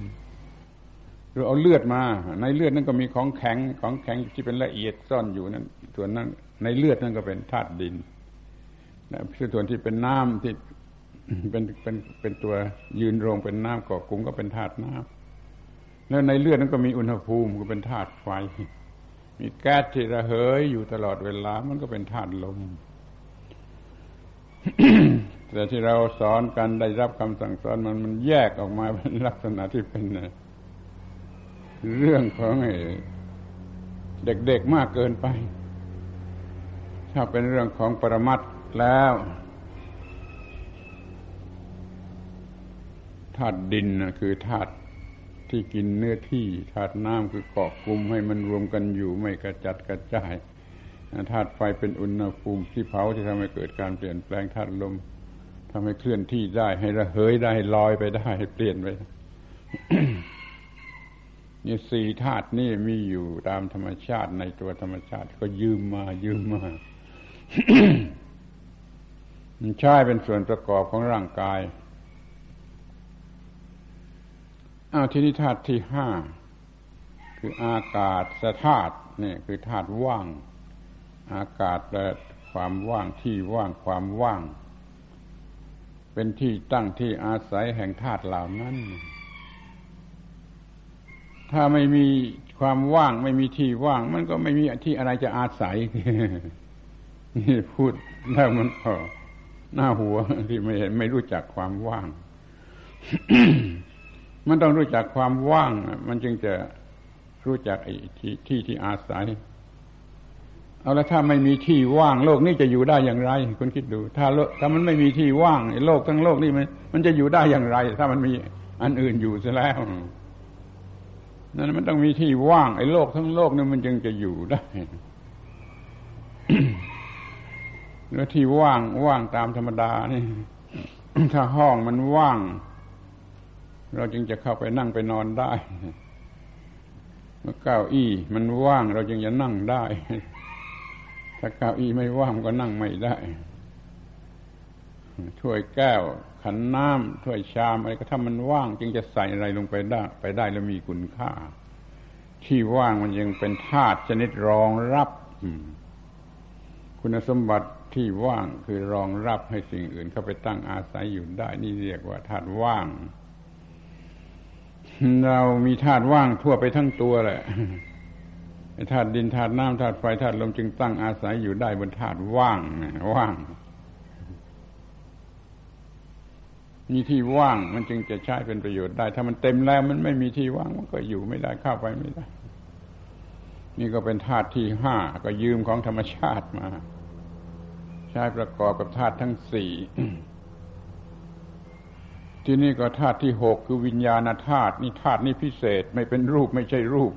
หรือเอาเลือดมาในเลือดนั่นก็มีของแข็งของแข็งที่เป็นละเอียดซ่อนอยู่นั่นส่วนนั้นในเลือดนั่นก็เป็นธาตุดินและส่วนที่เป็นน้ำที่เป็นเป็นเป็นตัวยืนโรงเป็นน้ำก่อกุ้งก็เป็นธาตุน้ำแล้วในเลือดนั้นก็มีอุณหภูมิก็เป็นธาตุไฟมีแก๊สที่ระเหยอยู่ตลอดเวลามันก็เป็นธาตุลม แต่ที่เราสอนกันได้รับคำสั่งสอนมันมันแยกออกมาเป็นลักษณะที่เป็นเรื่องของเด็กๆมากเกินไปถ้าเป็นเรื่องของปรมัตถ์แล้วธาตุดินคือธาตุที่กินเนื้อที่ธาตุน้ำคือเกาะกลุ่มให้มันรวมกันอยู่ไม่กระจัดกระจายธาตุไฟเป็นอุณหภูมิที่เผาที่ทำให้เกิดการเปลี่ยนแปลงธาตุลมทำให้เคลื่อนที่ได้ให้ระเหยได้ลอยไปได้ให้เปลี่ยนไป นี่สี่ธาตุนี่มีอยู่ตามธรรมชาติในตัวธรรมชาติก็ยืมมายืมมา มันใช้เป็นส่วนประกอบของร่างกายอ้าวที่นี่ธาตุที่ห้าคืออากาศธาตุนี่คือธาตุว่างอากาศและความว่างที่ว่างความว่างเป็นที่ตั้งที่อาศัยแห่งธาตุเหล่านั้นถ้าไม่มีความว่างไม่มีที่ว่างมันก็ไม่มีที่อะไรจะอาศัย นี่พูดแล้วมันก็หน้าหัวที่ไม่เห็นไม่รู้จักความว่าง มันต้องรู้จักความว่างมันจึงจะรู้จักไอ้ที่ที่ที่อาศัยเอาละถ้าไม่มีที่ว่างโลกนี้จะอยู่ได้อย่างไรคุณคิดดูถ้าถ้ามันไม่มีที่ว่างไอ้โลกทั้งโลกนี่มันมันจะอยู่ได้อย่างไรถ้ามันมีอันอื่นอยู่ซะแล้วนั่นมันต้องมีที่ว่างไอ้โลกทั้งโลกนี่มันจึงจะอยู่ได้ แล้วที่ว่างว่างตามธรรมดานี่ ถ้าห้องมันว่างเราจึงจะเข้าไปนั่งไปนอนได้เมื่อเก้าอี้มันว่างเราจึงจะนั่งได้ถ้าเก้าอี้ไม่ว่างก็นั่งไม่ได้ถ้วยแก้วขันน้ำถ้วยชามอะไรก็ถ้ามันว่างจึงจะใส่อะไรลงไปได้ไปได้แล้วมีคุณค่าที่ว่างมันยังเป็นธาตุชนิดรองรับคุณสมบัติที่ว่างคือรองรับให้สิ่งอื่นเข้าไปตั้งอาศัยอยู่ได้นี่เรียกว่าธาตุว่างเรามีธาตุว่างทั่วไปทั้งตัวแหละธาตุดินธาตุน้ำธาตุไฟธาตุลมจึงตั้งอาศัยอยู่ได้บนธาตุว่างว่างมีที่ว่างมันจึงจะใช้เป็นประโยชน์ได้ถ้ามันเต็มแล้วมันไม่มีที่ว่างมันก็อยู่ไม่ได้เข้าไปไม่ได้นี่ก็เป็นธาตุที่ห้าก็ยืมของธรรมชาติมาใช้ประกอบกับธาตุทั้งสี่ ที่นี่ก็ธาตุที่หกคือวิญญาณธาตุนี่ธาตุนี่พิเศษไม่เป็นรูปไม่ใช่รูป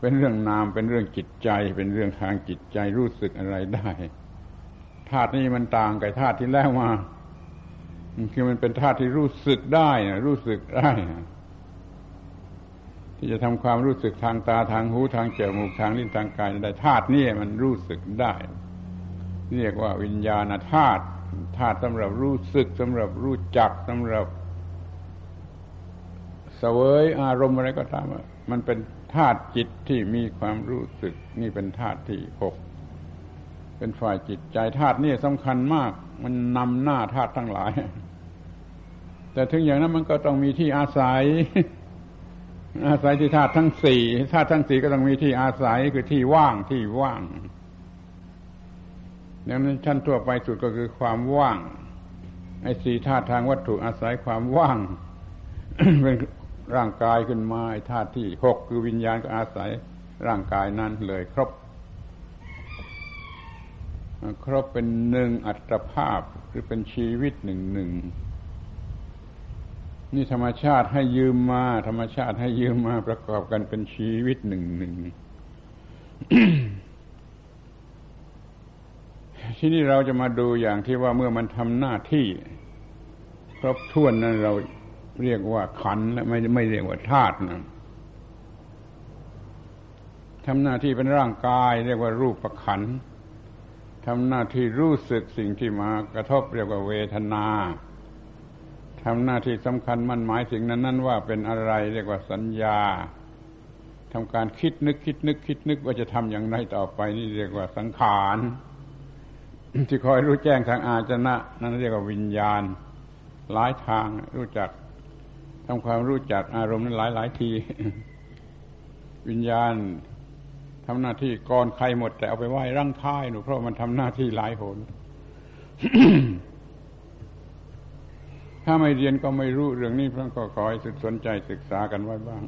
เป็นเรื่องนามเป็นเรื่องจิตใจเป็นเรื่องทางจิตใจรู้สึกอะไรได้ ธาตุนี้มันต่างกับธาตุที่แล้วมาคือมันเป็นธาตุที่รู้สึกได้นะรู้สึกได้นะที่จะทำความรู้สึกทางตาทางหูทางจมูกทางลิ้นทางกายได้ธาตุนี่มันรู้สึกได้เรียกว่าวิญญาณธาตุธาตุสำหรับรู้สึกสำหรับรู้จักสำหรับเสวยอารมณ์อะไรก็ตามมันเป็นธาตุจิตที่มีความรู้สึกนี่เป็นธาตุที่หกเป็นฝ่ายจิตใจธาตุนี่สำคัญมากมันนำหน้าธาตุทั้งหลายแต่ถึงอย่างนั้นมันก็ต้องมีที่อาศัยอาศัยที่ธาตุทั้งสี่ธาตุทั้งสี่ก็ต้องมีที่อาศัยคือที่ว่างที่ว่างอย่างนั้นชั้นทั่วไปสุดก็คือความว่างไอ้สี่ธาตุทางวัตถุอาศัยความว่าง เป็นร่างกายขึ้นมาไอ้ธาตุที่หกคือวิญญาณก็อาศัยร่างกายนั้นเลยครบครบเป็นหนึ่งอัตภาพหรือเป็นชีวิตหนึ่งหนึ่งนี่ธรรมชาติให้ยืมมาธรรมชาติให้ยืมมาประกอบกันเป็นชีวิตหนึ่งหนึ่ง ที่นี่เราจะมาดูอย่างที่ว่าเมื่อมันทำหน้าที่ครบถ้วนนั้นเราเรียกว่าขันธ์และไม่ไม่เรียกว่าธาตุนะทำหน้าที่เป็นร่างกายเรียกว่ารูปขันธ์ทำหน้าที่รู้สึกสิ่งที่มากระทบเรียกว่าเวทนาทำหน้าที่สำคัญมั่นหมายสิ่งนั้นนั้นว่าเป็นอะไรเรียกว่าสัญญาทำการคิดนึกคิดนึกคิดนึกว่าจะทำอย่างไรต่อไปนี่เรียกว่าสังขารที่คอยรู้แจ้งทางอาจนะนั่นเรียกว่าวิญญาณหลายทางรู้จักทำความรู้จักอารมณ์นั้นหลายหลายทีวิญญาณทำหน้าที่ก่อนใครหมดแต่เอาไปไหว้ร่างท้ายหนูเพราะมันทำหน้าที่หลายหน ถ้าไม่เรียนก็ไม่รู้เรื่องนี้เพราะก็ขอให้สนใจศึกษากันไว้บ้าง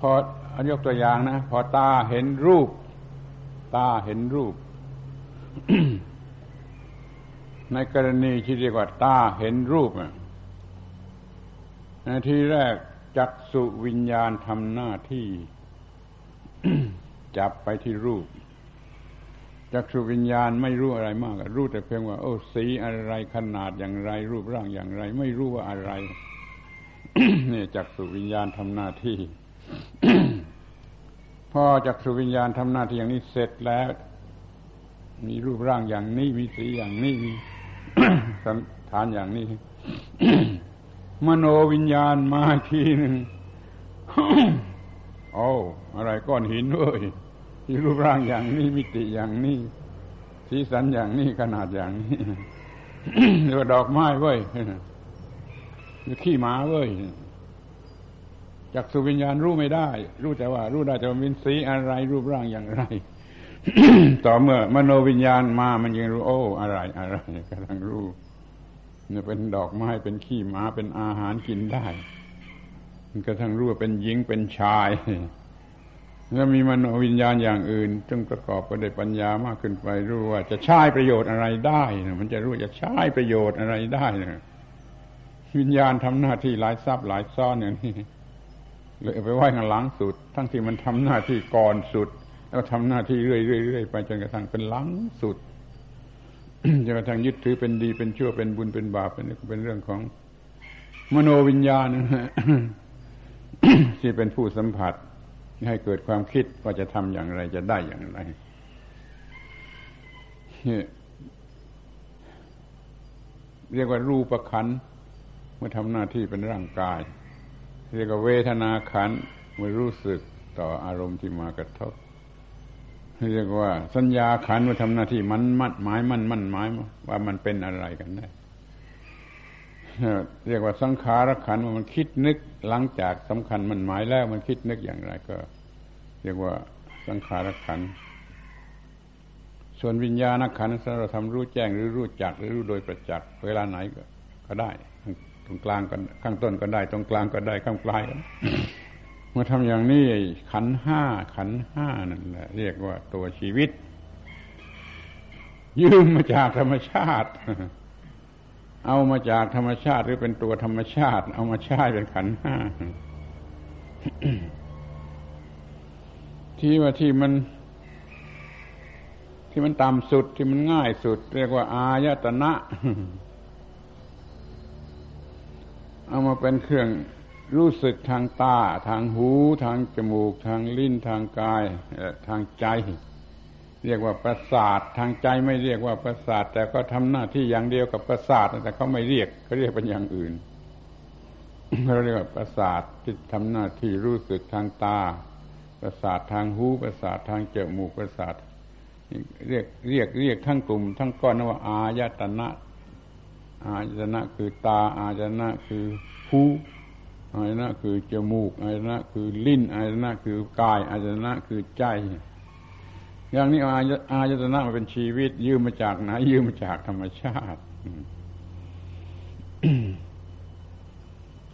พออันยกตัวอย่างนะพอตาเห็นรูปตาเห็นรูป ในกรณีที่เรียกว่าตาเห็นรูปนะทีแรกจักษุวิญญาณทำหน้าที่ จับไปที่รูปจักษุวิญญาณไม่รู้อะไรมากรู้แต่เพียงว่าโอ้สีอะไรขนาดอย่างไรรูปร่างอย่างไรไม่รู้ว่าอะไร นี่จักษุวิญญาณทำหน้าที่ พอจักษุวิญญาณทำหน้าที่อย่างนี้เสร็จแล้วมีรูปร่างอย่างนี้มีสีอย่างนี้มี สันฐานอย่างนี้ มโนวิญญาณมาทีหนึ่ง โอ้อะไรก้อนหินเว้ยมีรูปร่างอย่างนี้มิติอย่างนี้สีสันอย่างนี้ขนาดอย่างนี้ หรือว่าดอกไม้เว้ยหรือขี้หมาเว้ยจักษุวิญญาณรู้ไม่ได้รู้แต่ว่ารู้ได้แต่ว่าเป็นสีอะไรรูปร่างอย่างไร ต่อเมื่อมโนวิญญาณมามันยังรู้โอ้อะไรอะไรกำลังรู้เนี่ยเป็นดอกไม้เป็นขี้หมาเป็นอาหารกินได้มันกระทั่งรู้ว่าเป็นหญิงเป็นชายแล้วมีมโนวิญญาณอย่างอื่นซึ่งประกอบไปด้วยปัญญามากขึ้นไปรู้ว่าจะใช้ประโยชน์อะไรได้นะมันจะรู้จะใช้ประโยชน์อะไรได้นะวิญญาณทำหน้าที่หลายซับหลายซ้อนอย่างนี้เลยไปไหว้ข้างหลังสุดทั้งที่มันทำหน้าที่ก่อนสุดแล้วทำหน้าที่เรื่อยๆไปจนกระทั่งเป็นหลังสุด จนกระทั่งยึดถือเป็นดีเป็นชั่วเป็นบุญเป็นบาปเป็นเป็นเรื่องของมโนวิญญาณ ที่เป็นผู้สัมผัสให้เกิดความคิดว่าจะทำอย่างไรจะได้อย่างไรเรียกว่ารูปขันธ์เมื่อทำหน้าที่เป็นร่างกายเรียกว่าเวทนาขันธ์เมื่อรู้สึกต่ออารมณ์ที่มากระทบเรียกว่าสัญญาขันธ์เมื่อทำหน้าที่มันมั่นหมายมั่นมั่นหมายว่ามันเป็นอะไรกันได้เรียกว่าสังขารขันธ์มันคิดนึกหลังจากสำคัญมันหมายแล้วมันคิดนึกอย่างไรก็เรียกว่าสังขารขันธ์ส่วนวิญญาณขันธ์เราทำรู้แจ้งหรือรู้จักหรือรู้โดยประจักษ์เวลาไหนก็ก็ได้ตรงกลางก็ข้างต้นก็ได้ตรงกลางก็ได้ข้างปลายก็ เมื่อทำอย่างนี้ขันธ์ห้าขันธ์ห้านั่นแหละเรียกว่าตัวชีวิตยืมมาจากธรรมชาติ เอามาจากธรรมชาติหรือเป็นตัวธรรมชาติเอามาใช้เป็นขันธ์ห้า ที่ว่าที่มัน ที่มันต่ำสุดที่มันง่ายสุดเรียกว่าอายตนะเอามาเป็นเครื่องรู้สึกทางตาทางหูทางจมูกทางลิ้นทางกายทางใจเรียกว่าประสาททางใจไม่เรียกว่าประสาทแต่ก็ทำหน้าที่อย่างเดียวกับประสาทแต่เขาไม่เรียกเขาเรียกเป็นอย่างอื่นเราเรียกว่าประสาทที่ทำหน้าที่รู้สึกทางตาประสาททางหูประสาททางจมูกประสาทเรียกเรียกเรียกทั้งกลุ่มทั้งก้อนนะว่าอายตนะอายตนะคือตาอายตนะคือหูอายตนะคือจมูกอายตนะคือลิ้นอายตนะคือกายอายตนะคือใจอย่างนี้อายตนะมันเป็นชีวิตยืมมาจากไหนยืมมาจากธรรมชาติ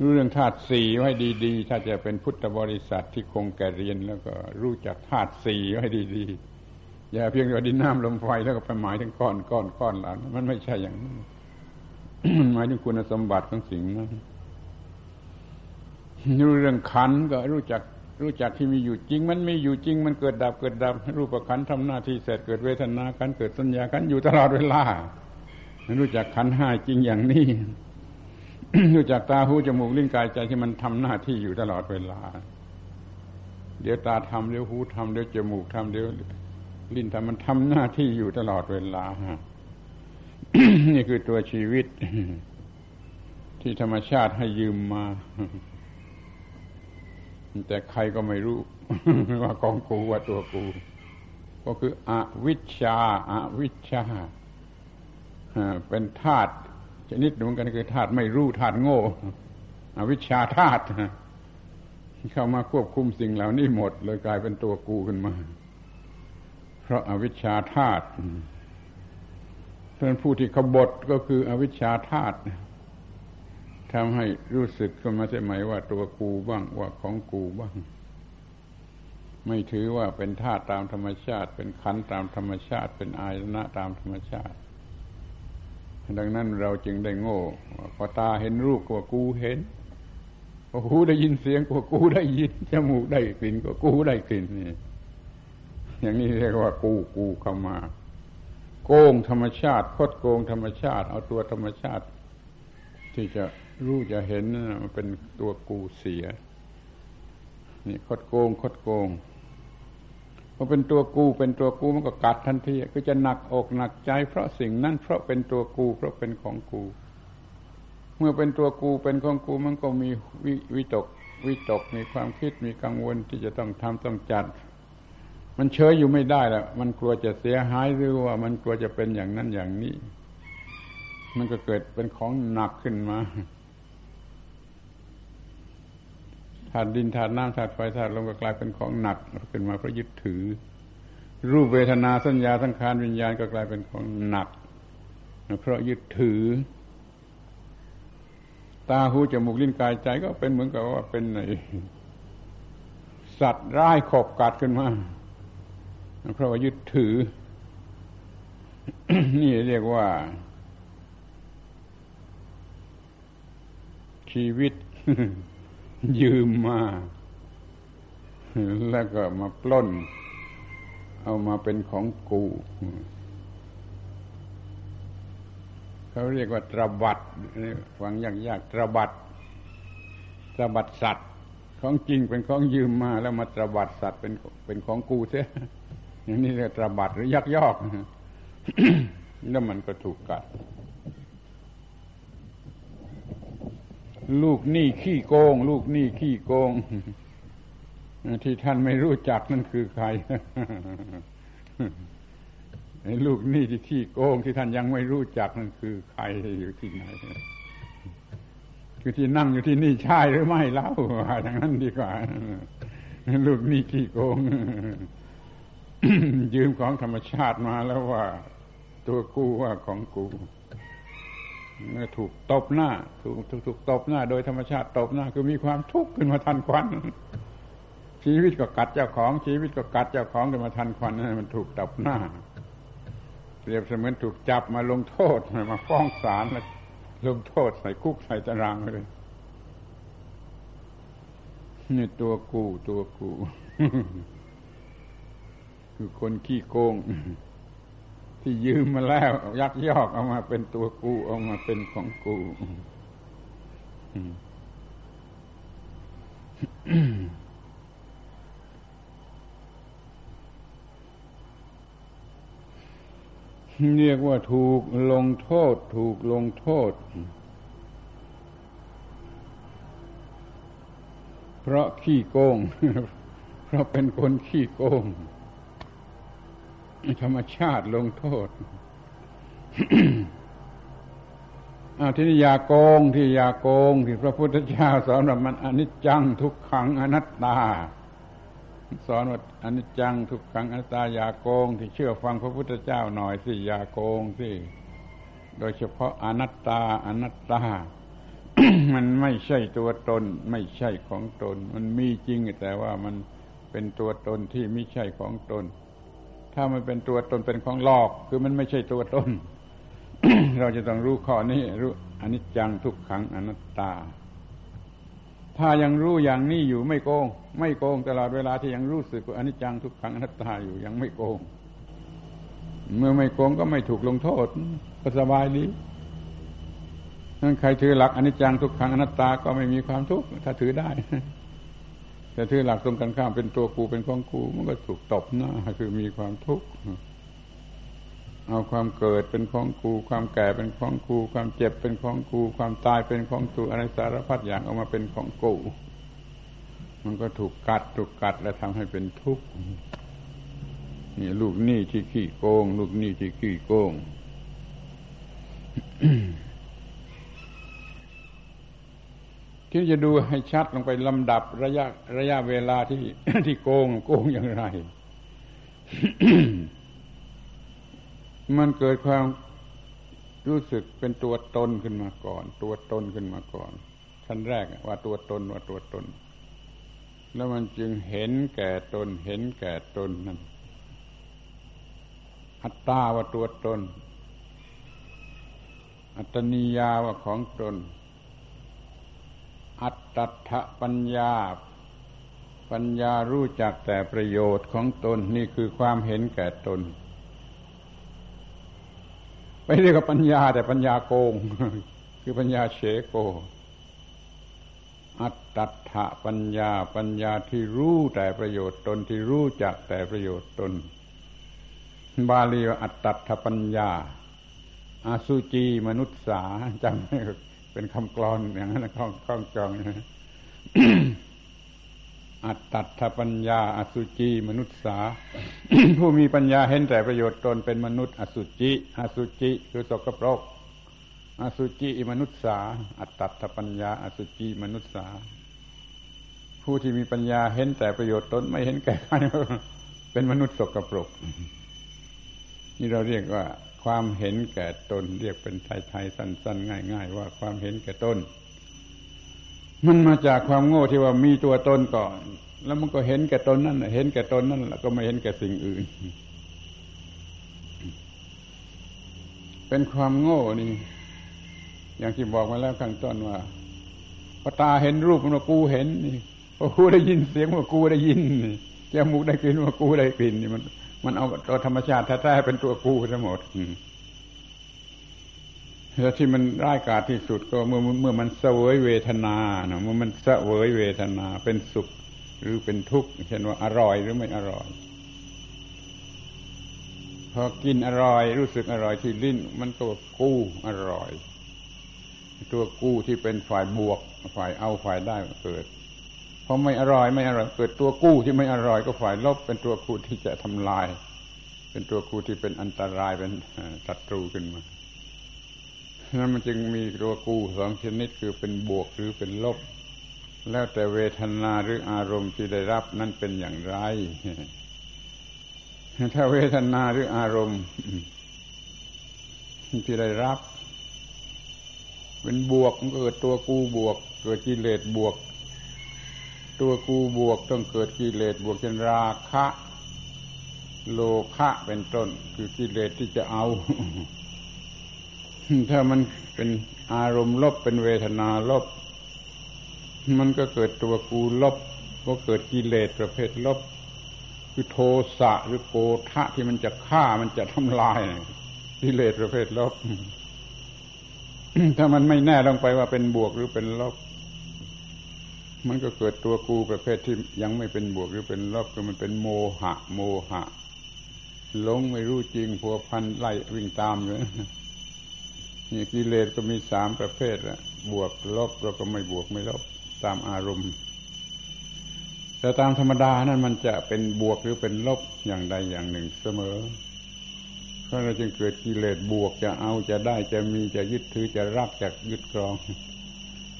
รู้เรื่องธาตุสี่ไว้ดีๆถ้าจะเป็นพุทธบริษัทที่คงแก่เรียนแล้วก็รู้จักธาตุสี่ไว้ดีๆอย่าเพียงแต่ดินน้ำลมไฟแล้วก็ไปหมายถึงก้อนก้อนก้อนเหล่านั้นมันไม่ใช่อย่างนั้น หมายถึงคุณสมบัติของสิ่งนั้นรู้เรื่องขันธ์ก็รู้จักรู้จักที่มีอยู่จริงมันมีอยู่จริงมันเกิดดับเกิดดับรูปขันธ์ทำหน้าที่เสร็จเกิดเวทนาขันธ์เกิดสัญญาขันธ์อยู่ตลอดเวลารู้จักขันธ์ห้าจริงอย่างนี้ รู้จักตาหูจมูกลิ้นกายใจที่มันทำหน้าที่อยู่ตลอดเวลาเดี๋ยวตาทำเดี๋ยวหูทำเดี๋ยวจมูกทำเดี๋ยวลิ้นทำมันทำหน้าที่อยู่ตลอดเวลา นี่คือตัวชีวิต ที่ธรรมชาติให้ยืมมา แต่ใครก็ไม่รู้ ว่าของกูว่าตัวกูก็คืออวิชชาอวิชชาเป็นธาตุชนิดเหมือนกันคือธาตุไม่รู้ธาตุโง่อวิชชาธาตุเข้ามาควบคุมสิ่งเหล่านี้หมดเลยกลายเป็นตัวกูขึ้นมาเพราะอวิชชาธาตุเพราะฉะนั้นผู้ที่ขบฏก็คืออวิชชาธาตุทำให้รู้สึกขึ้นมาใช่ไหมว่าตัวกูบ้างว่าของกูบ้างไม่ถือว่าเป็นธาตุตามธรรมชาติเป็นขันธ์ตามธรรมชาติเป็นอายตนะตามธรรมชาติดังนั้นเราจึงได้โง่พอตาเห็นรูปกว่ากูเห็นพอหูได้ยินเสียงกว่ากูได้ยินจมูกได้กลิ่นกว่ากูได้กลิ่นนี่อย่างนี้เรียกว่ากูกูเข้ามาโกงธรรมชาติคดโกงธรรมชาติเอาตัวธรรมชาติที่จะรู้จะเห็นมันเป็นตัวกูเสียนี่คดโกงคดโกงพอเป็นตัวกูเป็นตัวกูมันก็กัดทันทีก็จะหนักอกหนักใจเพราะสิ่งนั้นเพราะเป็นตัวกูเพราะเป็นของกูเมื่อเป็นตัวกูเป็นของกูมันก็มีวิตกวิตกมีความคิดมีกังวลที่จะต้องทำต้องจัดมันเฉยอยู่ไม่ได้แล้วมันกลัวจะเสียหายหรือว่ามันกลัวจะเป็นอย่างนั้นอย่างนี้มันก็เกิดเป็นของหนักขึ้นมาธาตุดินธาตุน้ำธาตุไฟธาตุลมก็กลายเป็นของหนักขึ้นมาเพราะยึดถือรูปเวทนาสัญญาสังขารวิญญาณก็กลายเป็นของหนักเพราะยึดถือตาหูจมูกลิ้นกายใจก็เป็นเหมือนกับว่าเป็นไอ้สัตว์ร้ายขบกัดขึ้นมาเพราะว่ายึดถือ นี่เรียกว่าชีวิต ยืมมาแล้วก็มาปล้นเอามาเป็นของกูเขาเรียกว่าตบัดฟังยากๆตบัดตบัดสัตว์ของจริงเป็นของยืมมาแล้วมาตบัดสัตว์เป็นเป็นของกูเสียอย่างนี้เรียกตบัดหรือยักยอก แล้วมันก็ถูกกัดลูกหนี้ขี้โกงลูกหนี้ขี้โกงที่ท่านไม่รู้จักนั่นคือใคร ไอ้ลูกหนี้ที่ขี้โกงที่ท่านยังไม่รู้จักนั่นคือใครอยู่ที่ไหนคือที่นั่งอยู่ที่นี่ใช่หรือไม่เล่าดังนั้นดีกว่าลูกหนี้ขี้โกง ยืมของธรรมชาติมาแล้วว่าตัวกูว่าของกูถูกตบหน้าถูกถูกตบหน้าโดยธรรมชาติตบหน้าคือมีความทุกข์ขึ้นมาทันควันชีวิตก็กัดเจ้าของชีวิตก็กัดเจ้าของขึ้นมาทันควันนั่นมันถูกตบหน้าเปรียบเสมือนถูกจับมาลงโทษมาฟ้องศาลแล้วลงโทษใส่คุกใส่ตารางเลยนี่ตัวกูตัวกู คือคนขี้โกง ที่ยืมมาแล้วยักยอกเอามาเป็นตัวกูเอามาเป็นของกูเรียกว่าถูกลงโทษถูกลงโทษเพราะขี้โกงเพราะเป็นคนขี้โกงธรรมชาติลงโทษ อ้าวที่นี่อย่าโกงที่อย่าโกงที่พระพุทธเจ้าสอนว่ามันอนิจจังทุกขังอนัตตาสอนว่าอนิจจังทุกขังอนัตตาอย่าโกงที่เชื่อฟังพระพุทธเจ้าหน่อยสิอย่าโกงสิโดยเฉพาะอนัตตาอนัตตา มันไม่ใช่ตัวตนไม่ใช่ของตนมันมีจริงแต่ว่ามันเป็นตัวตนที่ไม่ใช่ของตนถ้ามันเป็นตัวตนเป็นของหลอกคือมันไม่ใช่ตัวตน เราจะต้องรู้ข้อนี้รู้อนิจจังทุกขังอนัตตาถ้ายังรู้อย่างนี้อยู่ไม่โกงไม่โกงตลอดเวลาที่ยังรู้สึกอนิจจังทุกขังอนัตตาอยู่ยังไม่โกงเมื่อไม่โกงก็ไม่ถูกลงโทษก็สบายดีนั่นใครถือหลักอนิจจังทุกขังอนัตตาก็ไม่มีความทุกข์ถ้าถือได้แต่ถือหลักตรงกันข้ามเป็นตัวกูเป็นของกูมันก็ถูกตบหน้าคือมีความทุกข์เอาความเกิดเป็นของกูความแก่เป็นของกูความเจ็บเป็นของกูความตายเป็นของกูอะไรสารพัดอย่างเอามาเป็นของกูมันก็ถูกกัดถูกกัดและทำให้เป็นทุกข์นี่ลูกหนี้ที่ขี้โกงลูกหนี้ที่ขี้โกง ที่จะดูให้ชัดลงไปลำดับระยะระยะเวลาที่ ที่โกงโกงอย่างไร มันเกิดความรู้สึกเป็นตัวตนขึ้นมาก่อนตัวตนขึ้นมาก่อนชั้นแรกว่าตัวตนว่าตัวตนแล้วมันจึงเห็นแก่ตนเห็นแก่ตนนั่นอัตตาว่าตัวตนอัตตนิยาว่าของตนอัตตัทธปัญญาปัญญารู้จักแต่ประโยชน์ของตนนี่คือความเห็นแก่ตนไปเรียกว่าปัญญาแต่ปัญญาโกง คือปัญญาเฉโกอัตตัทธปัญญาปัญญาที่รู้แต่ประโยชน์ตนที่รู้จักแต่ประโยชน์ตนบาลีว่าอัตตัทธปัญญาอสุจีมนุษสาจำได้เป็นคำกลอนอย่างนั้นคล่องคล่องจอง อัตตัทธปัญญาอสุจิมนุษสา ผู้มีปัญญาเห็นแต่ประโยชน์ตนเป็นมนุษย์อสุจิอสุจิคือสกปรกอสุจิมนุษสาอัตตัทธปัญญาอสุจิมนุษสาผู้ที่มีปัญญาเห็นแต่ประโยชน์ตนไม่เห็นแก่ใคร เป็นมนุษย์สกปรก นี่เราเรียกว่าความเห็นแก่ตนเรียกเป็นไทยๆสั้นๆง่ายๆว่าความเห็นแก่ตนมันมาจากความโง่ที่ว่ามีตัวตนก่อนแล้วมันก็เห็นแก่ตนนั่นเห็นแก่ตนนั่นแล้วก็ไม่เห็นแก่สิ่งอื่นเป็นความโง่นี่อย่างที่บอกมาแล้วข้างต้นว่าพอตาเห็นรูปมันว่ากูเห็นนี่พอหูได้ยินเสียงว่ากูได้ยินนี่จมูกได้กลิ่นว่ากูได้กลิ่นนี่มันมันเอาตัวธรรมชาติแท้ๆเป็นตัวกูทั้งหมดแล้วที่มันร้ายกาจที่สุดก็เมื่อเมื่อมันเสวยเวทนาเนาะเมื่อมันเสวยเวทนาเป็นสุขหรือเป็นทุกข์เช่นว่าอร่อยหรือไม่อร่อยพอกินอร่อยรู้สึกอร่อยที่ลิ้นมันตัวกูอร่อยตัวกูที่เป็นฝ่ายบวกฝ่ายเอาฝ่ายได้เกิดพอไม่อร่อยไม่อร่อยเกิดตัวกู้ที่ไม่อร่อยก็ฝ่ายลบเป็นตัวกูที่จะทำลายเป็นตัวกูที่เป็นอันตรายเป็นศัตรูขึ้นมานั่นมันจึงมีตัวกูสองชนิดคือเป็นบวกหรือเป็นลบแล้วแต่เวทนาหรืออารมณ์ที่ได้รับนั่นเป็นอย่างไรถ้าเวทนาหรืออารมณ์ที่ได้รับเป็นบวกมันเกิดตัวกูบวกเกิดกิเลสบวกตัวกูบวกต้องเกิดกิเลสบวกเป็นราคะโลภะเป็นต้นคือกิเลสที่จะเอา ถ้ามันเป็นอารมณ์ลบเป็นเวทนาลบมันก็เกิดตัวกูลบก็เกิดกิเลสประเภทลบ คือโทสะหรือโกธะที่มันจะฆ่ามันจะทำลายกิเลสประเภทลบ ถ้ามันไม่แน่ลงไปว่าเป็นบวกหรือเป็นลบมันก็เกิดตัวกูประเภทที่ยังไม่เป็นบวกหรือเป็นลบก็มันเป็นโมหะโมหะหลงไม่รู้จริงผัวพันไล่วิ่งตามอยู่นี่กิเลสก็มีสามประเภทละบวกลบเราก็ไม่บวกไม่ลบตามอารมณ์แต่ตามธรรมดานั้นมันจะเป็นบวกหรือเป็นลบอย่างใดอย่างหนึ่งเสมอเพราะเราจึงเกิดกิเลสบวกจะเอาจะได้จะมีจะยึดถือจะรักจะยึดครอง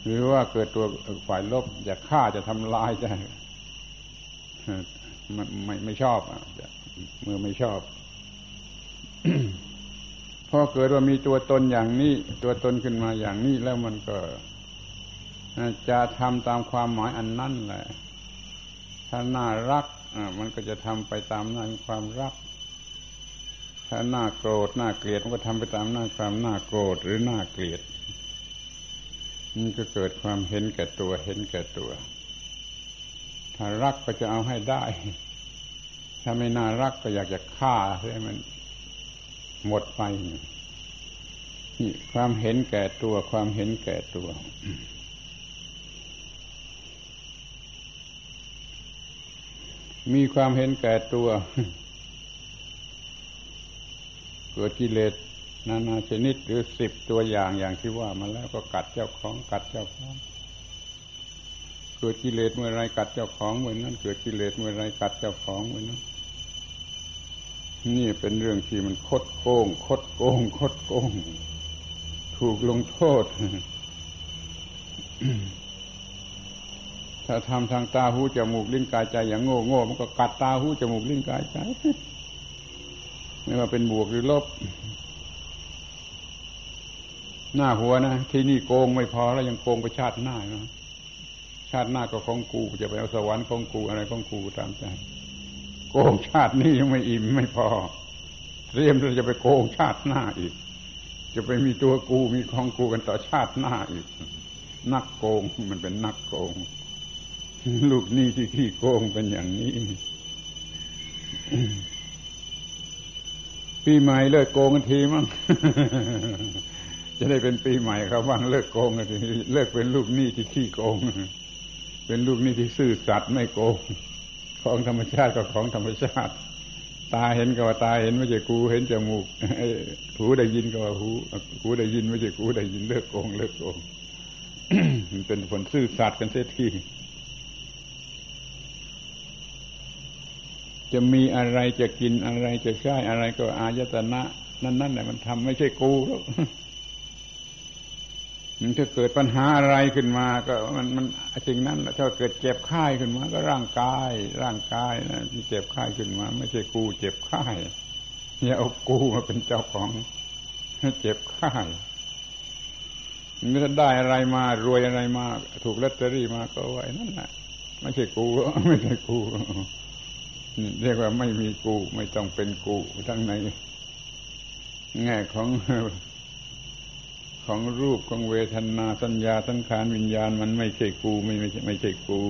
หรือว่าเกิดตัวฝ่ายลบจะฆ่าจะทำลายจะมันไม่ไม่ชอบอ่ะเมื่อไม่ชอบ พอเกิดว่ามีตัวตนอย่างนี้ตัวตนขึ้นมาอย่างนี้แล้วมันก็จะทำตามความหมายอันนั้นแหละถ้าน่ารักมันก็จะทำไปตามนั้นความรักถ้าน่าโกรธน่าเกลียดมันก็ทำไปตามนั้นความน่าโกรธหรือน่าเกลียดมันก็เกิดความเห็นแก่ตัวเห็นแก่ตัวถ้ารักก็จะเอาให้ได้ถ้าไม่น่ารักก็อยากจะฆ่าให้มันหมดไปนี่ความเห็นแก่ตัวความเห็นแก่ตัว มีความเห็นแก่ตัว เกิดกิเลสนานาชนิดหรือสิบตัวอย่างอย่างที่ว่ามาแล้วก็กัดเจ้าของกัดเจ้าของเกิดกิเลสเมื่อไรกัดเจ้าของเหมือนนั้นเกิดกิเลสเมื่อไรกัดเจ้าของเหมือนนั้นนี่เป็นเรื่องที่มันคดโกงคดโกงคดโกงถูกลงโทษ ถ้าทำทางตาหูจมูกลิ้นกายใจอย่างโง่โง่มันก็กัดตาหูจมูกลิ้นกายใจไม่ว่าเป็นบวกหรือลบหน้าหัวนะที่นี่โกงไม่พอแล้วยังโกงไปชาติหน้านะชาติหน้าก็ของกูจะไปเอาสวรรค์ของกูอะไรของกูตามใจโกงชาตินี้ยังไม่อิ่มไม่พอเตรียมเราจะไปโกงชาติหน้าอีกจะไปมีตัวกูมีของกูกันต่อชาติหน้าอีกนักโกงมันเป็นนักโกงลูกนี่ที่ขี้โกงเป็นอย่างนี้ ปีใหม่เลิกโกงกันทีมั้ง จะได้เป็นปีใหม่ครับว่างเลิกโกงกันทีเลิกเป็นลูกหนี้ที่ขี้โกงเป็นลูกหนี้ที่ซื่อสัตย์ไม่โกงของธรรมชาติกับของธรรมชาติตาเห็นก็ว่าตาเห็นไม่ใช่กูเห็นจมูกหูได้ยินก็ว่าหูหูได้ยินไม่ใช่กูได้ยินเลิกโกงเลิกโกง เป็นคนซื่อสัตย์กันเสียทีจะมีอะไรจะกินอะไรจะใช้อะไรก็อายตนะนั่นๆแหละมันทำไม่ใช่กูหรอกถ้าเกิดปัญหาอะไรขึ้นมาก็มันมันสิ่งนั้นถ้าเกิดเจ็บไข้ขึ้นมาก็ร่างกายร่างกายนะที่เจ็บไข้ขึ้นมาไม่ใช่กูเจ็บไข้อย่าเอากูมาเป็นเจ้าของเจ็บไข้ถ้าได้อะไรมารวยอะไรมาถูกลอตเตอรี่มาก็ไว้นั่นแหละไม่ใช่กูไม่ใช่กูเรียกว่าไม่มีกูไม่ต้องเป็นกูทั้งในแง่ของของรูปของเวทนาสัญญาสังขารวิญญาณมันไม่ใช่กูไม่ไม่ใช่ไม่ใช่กู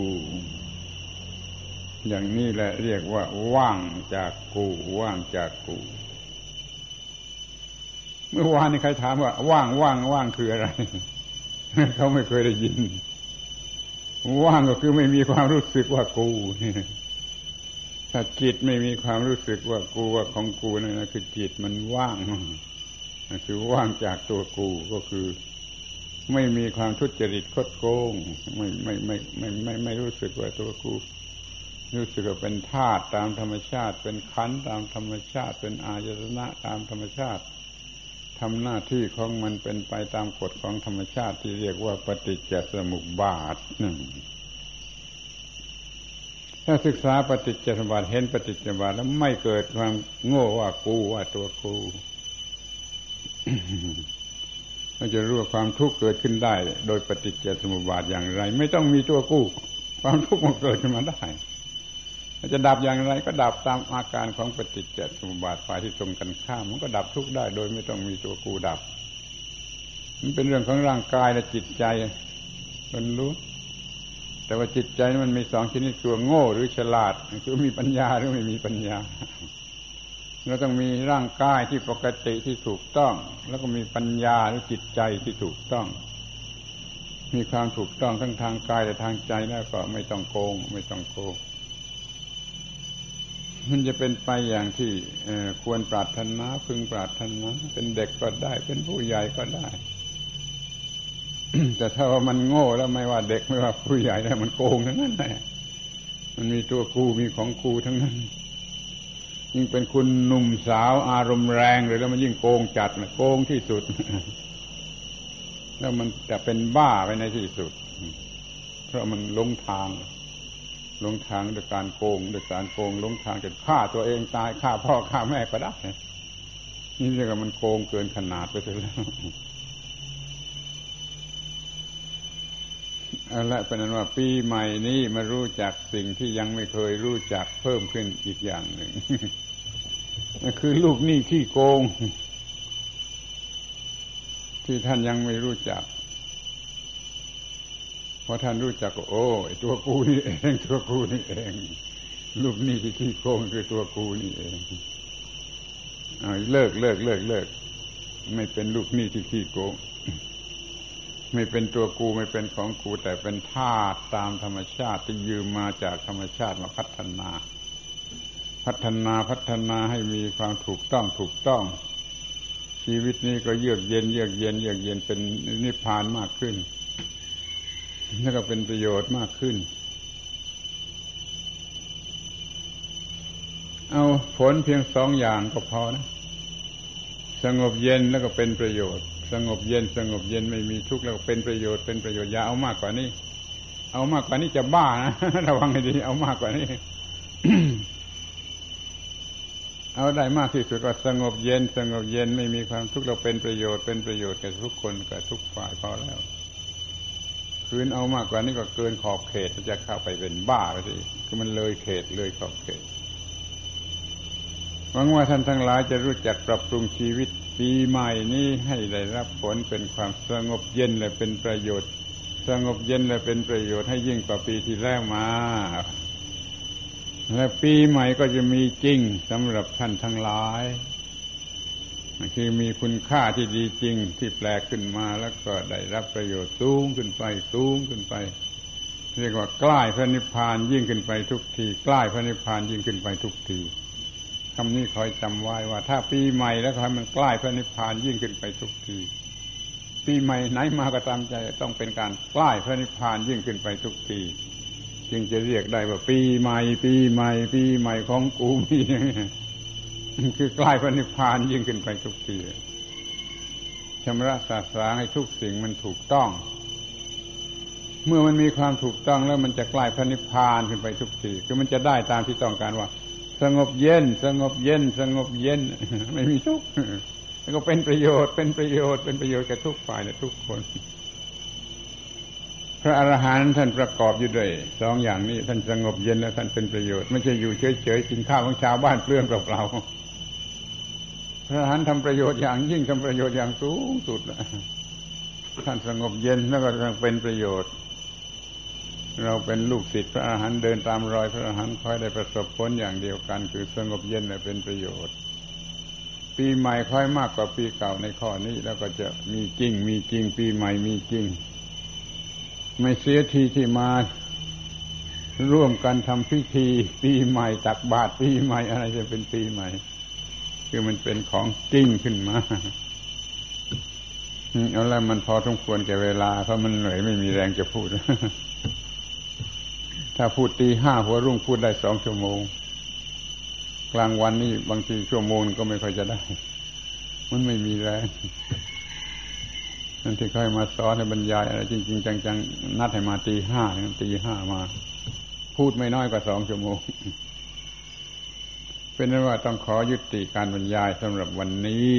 อย่างนี้แหละเรียกว่าว่างจากกูว่างจากกูเมื่อวานนี้ใครถามว่าว่างว่างว่างคืออะไร เขาไม่เคยได้ยินว่างก็คือไม่มีความรู้สึกว่ากู ถ้าจิตไม่มีความรู้สึกว่ากูว่าของกูนั่นนะคือจิตมันว่างคือว่างจากตัวกูก็คือไม่มีความทุจริตคดโกงไม่ไม่ไม่ไม่ไม่ไม่รู้สึกว่าตัวกูรู้สึกว่าเป็นธาตุตามธรรมชาติเป็นขันธ์ตามธรรมชาติเป็นอายตนะตามธรรมชาติทำหน้าที่ของมันเป็นไปตามกฎของธรรมชาติที่เรียกว่าปฏิจจสมุปบาทถ้าศึกษาปฏิจจสมุปบาทเห็นปฏิจจสมุปบาทแล้วไม่เกิดความโง่ว่ากูว่าตัวกูเราจะรู้ว่าความทุกข์เกิดขึ้นได้โดยปฏิจจสมุปบาทอย่างไรไม่ต้องมีตัวกู้ความทุกข์มันเกิดขึ้นมาได้เราจะดับอย่างไรก็ดับตามอาการของปฏิจจสมุปบาทฝ่ายที่ตรงกันข้ามมันก็ดับทุกข์ได้โดยไม่ต้องมีตัวกู้ดับมันเป็นเรื่องของร่างกายและจิตใจมันรู้ แต่ว่าจิตใจนั้นมันมีสองชนิดคือโง่หรือฉลาดคือมีปัญญาหรือไม่มีปัญญาเราต้องมีร่างกายที่ปกติที่ถูกต้องแล้วก็มีปัญญาหรือจิตใจที่ถูกต้องมีความถูกต้องทั้งทางกายและทางใจแล้วก็ไม่ต้องโกงไม่ต้องโกงมันจะเป็นไปอย่างที่ควรปรารถนาพึงปรารถนาเป็นเด็กก็ได้เป็นผู้ใหญ่ก็ได้ แต่ถ้าว่ามันโง่แล้วไม่ว่าเด็กไม่ว่าผู้ใหญ่แล้วมันโกงทั้งนั้นแหละมันมีตัวกูมีของกูทั้งนั้นยิ่งเป็นคุณหนุ่มสาวอารมณ์แรงเลยแล้วมันยิ่งโกงจัดนะโกงที่สุด แล้วมันจะเป็นบ้าไปในที่สุดเพราะมันหลงทางหลงทางด้วยการโกงด้วยการโกงหลงทางจนฆ่าตัวเองตายฆ่าพ่อฆ่าแม่ก็ได้นี่เรียกว่ามันโกงเกินขนาดไปแล้ว เอาละเป็นนั้นว่าปีใหม่นี้มารู้จักสิ่งที่ยังไม่เคยรู้จักเพิ่มขึ้นอีกอย่างหนึ่ง คือลูกหนี้ขี้โกงที่ท่านยังไม่รู้จักพอท่านรู้จักก็โอ้ตัวกูนี่เองตัวกูนี่เองลูกนี่ที่ขี้โกงคือตัวกูนี่เองเอาเลิกเลิกเลิกเลิกไม่เป็นลูกนี่ที่ขี้โกงไม่เป็นตัวกูไม่เป็นของกูแต่เป็นธาตุตามธรรมชาติที่ยืมมาจากธรรมชาติมาพัฒนาพัฒนาพัฒนาให้มีความถูกต้องถูกต้องชีวิตนี้ก็เยือกเย็นเยือกเย็นเยือกเย็นเป็นนิพพานมากขึ้นแล้วก็เป็นประโยชน์มากขึ้นเอาผลเพียงสองอย่างก็พอนะสงบเย็นแล้วก็เป็นประโยชน์สงบเย็นสงบเย็นไม่มีทุกข์แล้วก็เป็นประโยชน์เป็นประโยชน์อย่าเอามากกว่านี้เอามากกว่านี้จะบ้านะระวังให้ดีเอามากกว่านี้ เอาได้มากที่สุดก็สงบเย็นสงบเย็นไม่มีความทุกข์เราเป็นประโยชน์เป็นประโยชน์กับทุกคนกับทุกฝ่ายพอแล้วคืนเอามากกว่านี้ก็เกินขอบเขตจะเข้าไปเป็นบ้าไปสิคือมันเลยเขตเลยขอบเขตหวังว่าท่านทั้งหลายจะรู้จักปรับปรุงชีวิตปีใหม่นี้ให้ได้รับผลเป็นความสงบเย็นและเป็นประโยชน์สงบเย็นและเป็นประโยชน์ให้ยิ่งกว่าปีที่แล้วมาและปีใหม่ก็จะมีจริงสำหรับท่านทั้งหลายคือมีคุณค่าที่ดีจริงที่แปลกขึ้นมาแล้วก็ได้รับประโยชน์สูงขึ้นไปสูงขึ้นไปเรียกว่าใกล้พระนิพพานยิ่งขึ้นไปทุกทีใกล้พระนิพพานยิ่งขึ้นไปทุกทีคำนี้คอยจำไว้ว่าถ้าปีใหม่แล้วให้มันใกล้พระนิพพานยิ่งขึ้นไปทุกทีปีใหม่ไหนมาก็ตามใจต้องเป็นการใกล้พระนิพพานยิ่งขึ้นไปทุกทีจึงจะเรียกได้ว่าปีใหม่ปีใหม่ปีใหม่ของกูมีคือใกล้พระนิพพานยิ่งขึ้นไปทุกทีชำระสาสางให้ทุกสิ่งมันถูกต้องเมื่อมันมีความถูกต้องแล้วมันจะใกล้พระนิพพานขึ้นไปทุกทีคือมันจะได้ตามที่ต้องการว่าสงบเย็นสงบเย็นสงบเย็นไม่มีทุกข์แล้วก็เป็นประโยชน์เป็นประโยชน์เป็นประโยชน์แก่ทุกฝ่ายและทุกคนพระอรหันต์ท่านประกอบอยู่ด้วยสองอย่างนี้ท่านสงบเย็นและท่านเป็นประโยชน์ไม่ใช่อยู่เฉยๆกินข้าวของชาวบ้านเปลืองเปล่าๆพระอรหันต์ทำประโยชน์อย่างยิ่งทำประโยชน์อย่างสูงสุดท่านสงบเย็นแล้วก็เป็นประโยชน์เราเป็นลูกศิษย์พระอรหันต์เดินตามรอยพระอรหันต์คอยได้ประสบผลอย่างเดียวกันคือสงบเย็นและเป็นประโยชน์ปีใหม่คอยมากกว่าปีเก่าในข้อนี้แล้วก็จะมีจริงมีจริงปีใหม่มีจริงไม่เสียทีที่มาร่วมกันทำพิธีปีใหม่ตักบาตรปีใหม่อะไรจะเป็นปีใหม่คือมันเป็นของจริงขึ้นมาเอาละมันพอสมควรแก่เวลาเพราะมันเหนื่อยไม่มีแรงจะพูด ถ้าพูดตีห้าหัวรุ่งพูดได้สองชั่วโมงกลางวันนี่บางทีชั่วโมงก็ไม่ค่อยจะได้มันไม่มีแรงนั่นที่ค่อยมาสอนให้บรรยายอะไรจริงๆจังๆนัดให้มาตีห้าตีห้ามาพูดไม่น้อยกว่าสองชั่วโมง เป็นนั้นว่าต้องขอยุติการบรรยายสำหรับวันนี้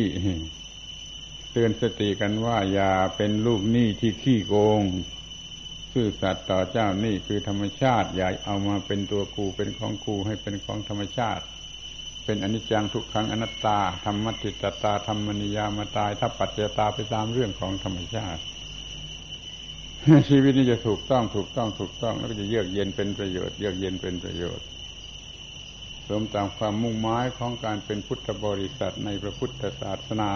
เตือนสติกันว่าอย่าเป็นลูกหนี้ที่ขี้โกงซื่อสัตย์ต่อเจ้าหนี้คือธรรมชาติอย่าเอามาเป็นตัวกูเป็นของกูให้เป็นของธรรมชาติเป็นอนิจจังทุกขังอนัตตาธรรมติตตาธรรมนิยามตายทัพปัจจยตาไปตามเรื่องของธรรมชาติ ชีวิตนี้จะถูกต้องถูกต้องถูกต้องแล้วก็จะเยือกเย็นเป็นประโยชน์เยือกเย็นเป็นประโยชน์สมตามความมุ่งหมายของการเป็นพุทธบริษัทในพระพุทธศาสนา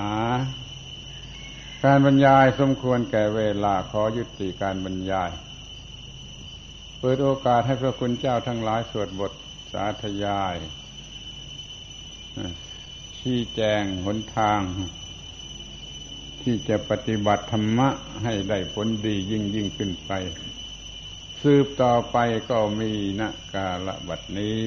การบรรยายสมควรแก่เวลาขอยุติการบรรยายเปิดโอกาสให้พระคุณเจ้าทั้งหลายสวดบทสาธยายชี้แจงหนทางที่จะปฏิบัติธรรมะให้ได้ผลดียิ่งยิ่งขึ้นไปสืบต่อไปก็มีณกาลบัดนี้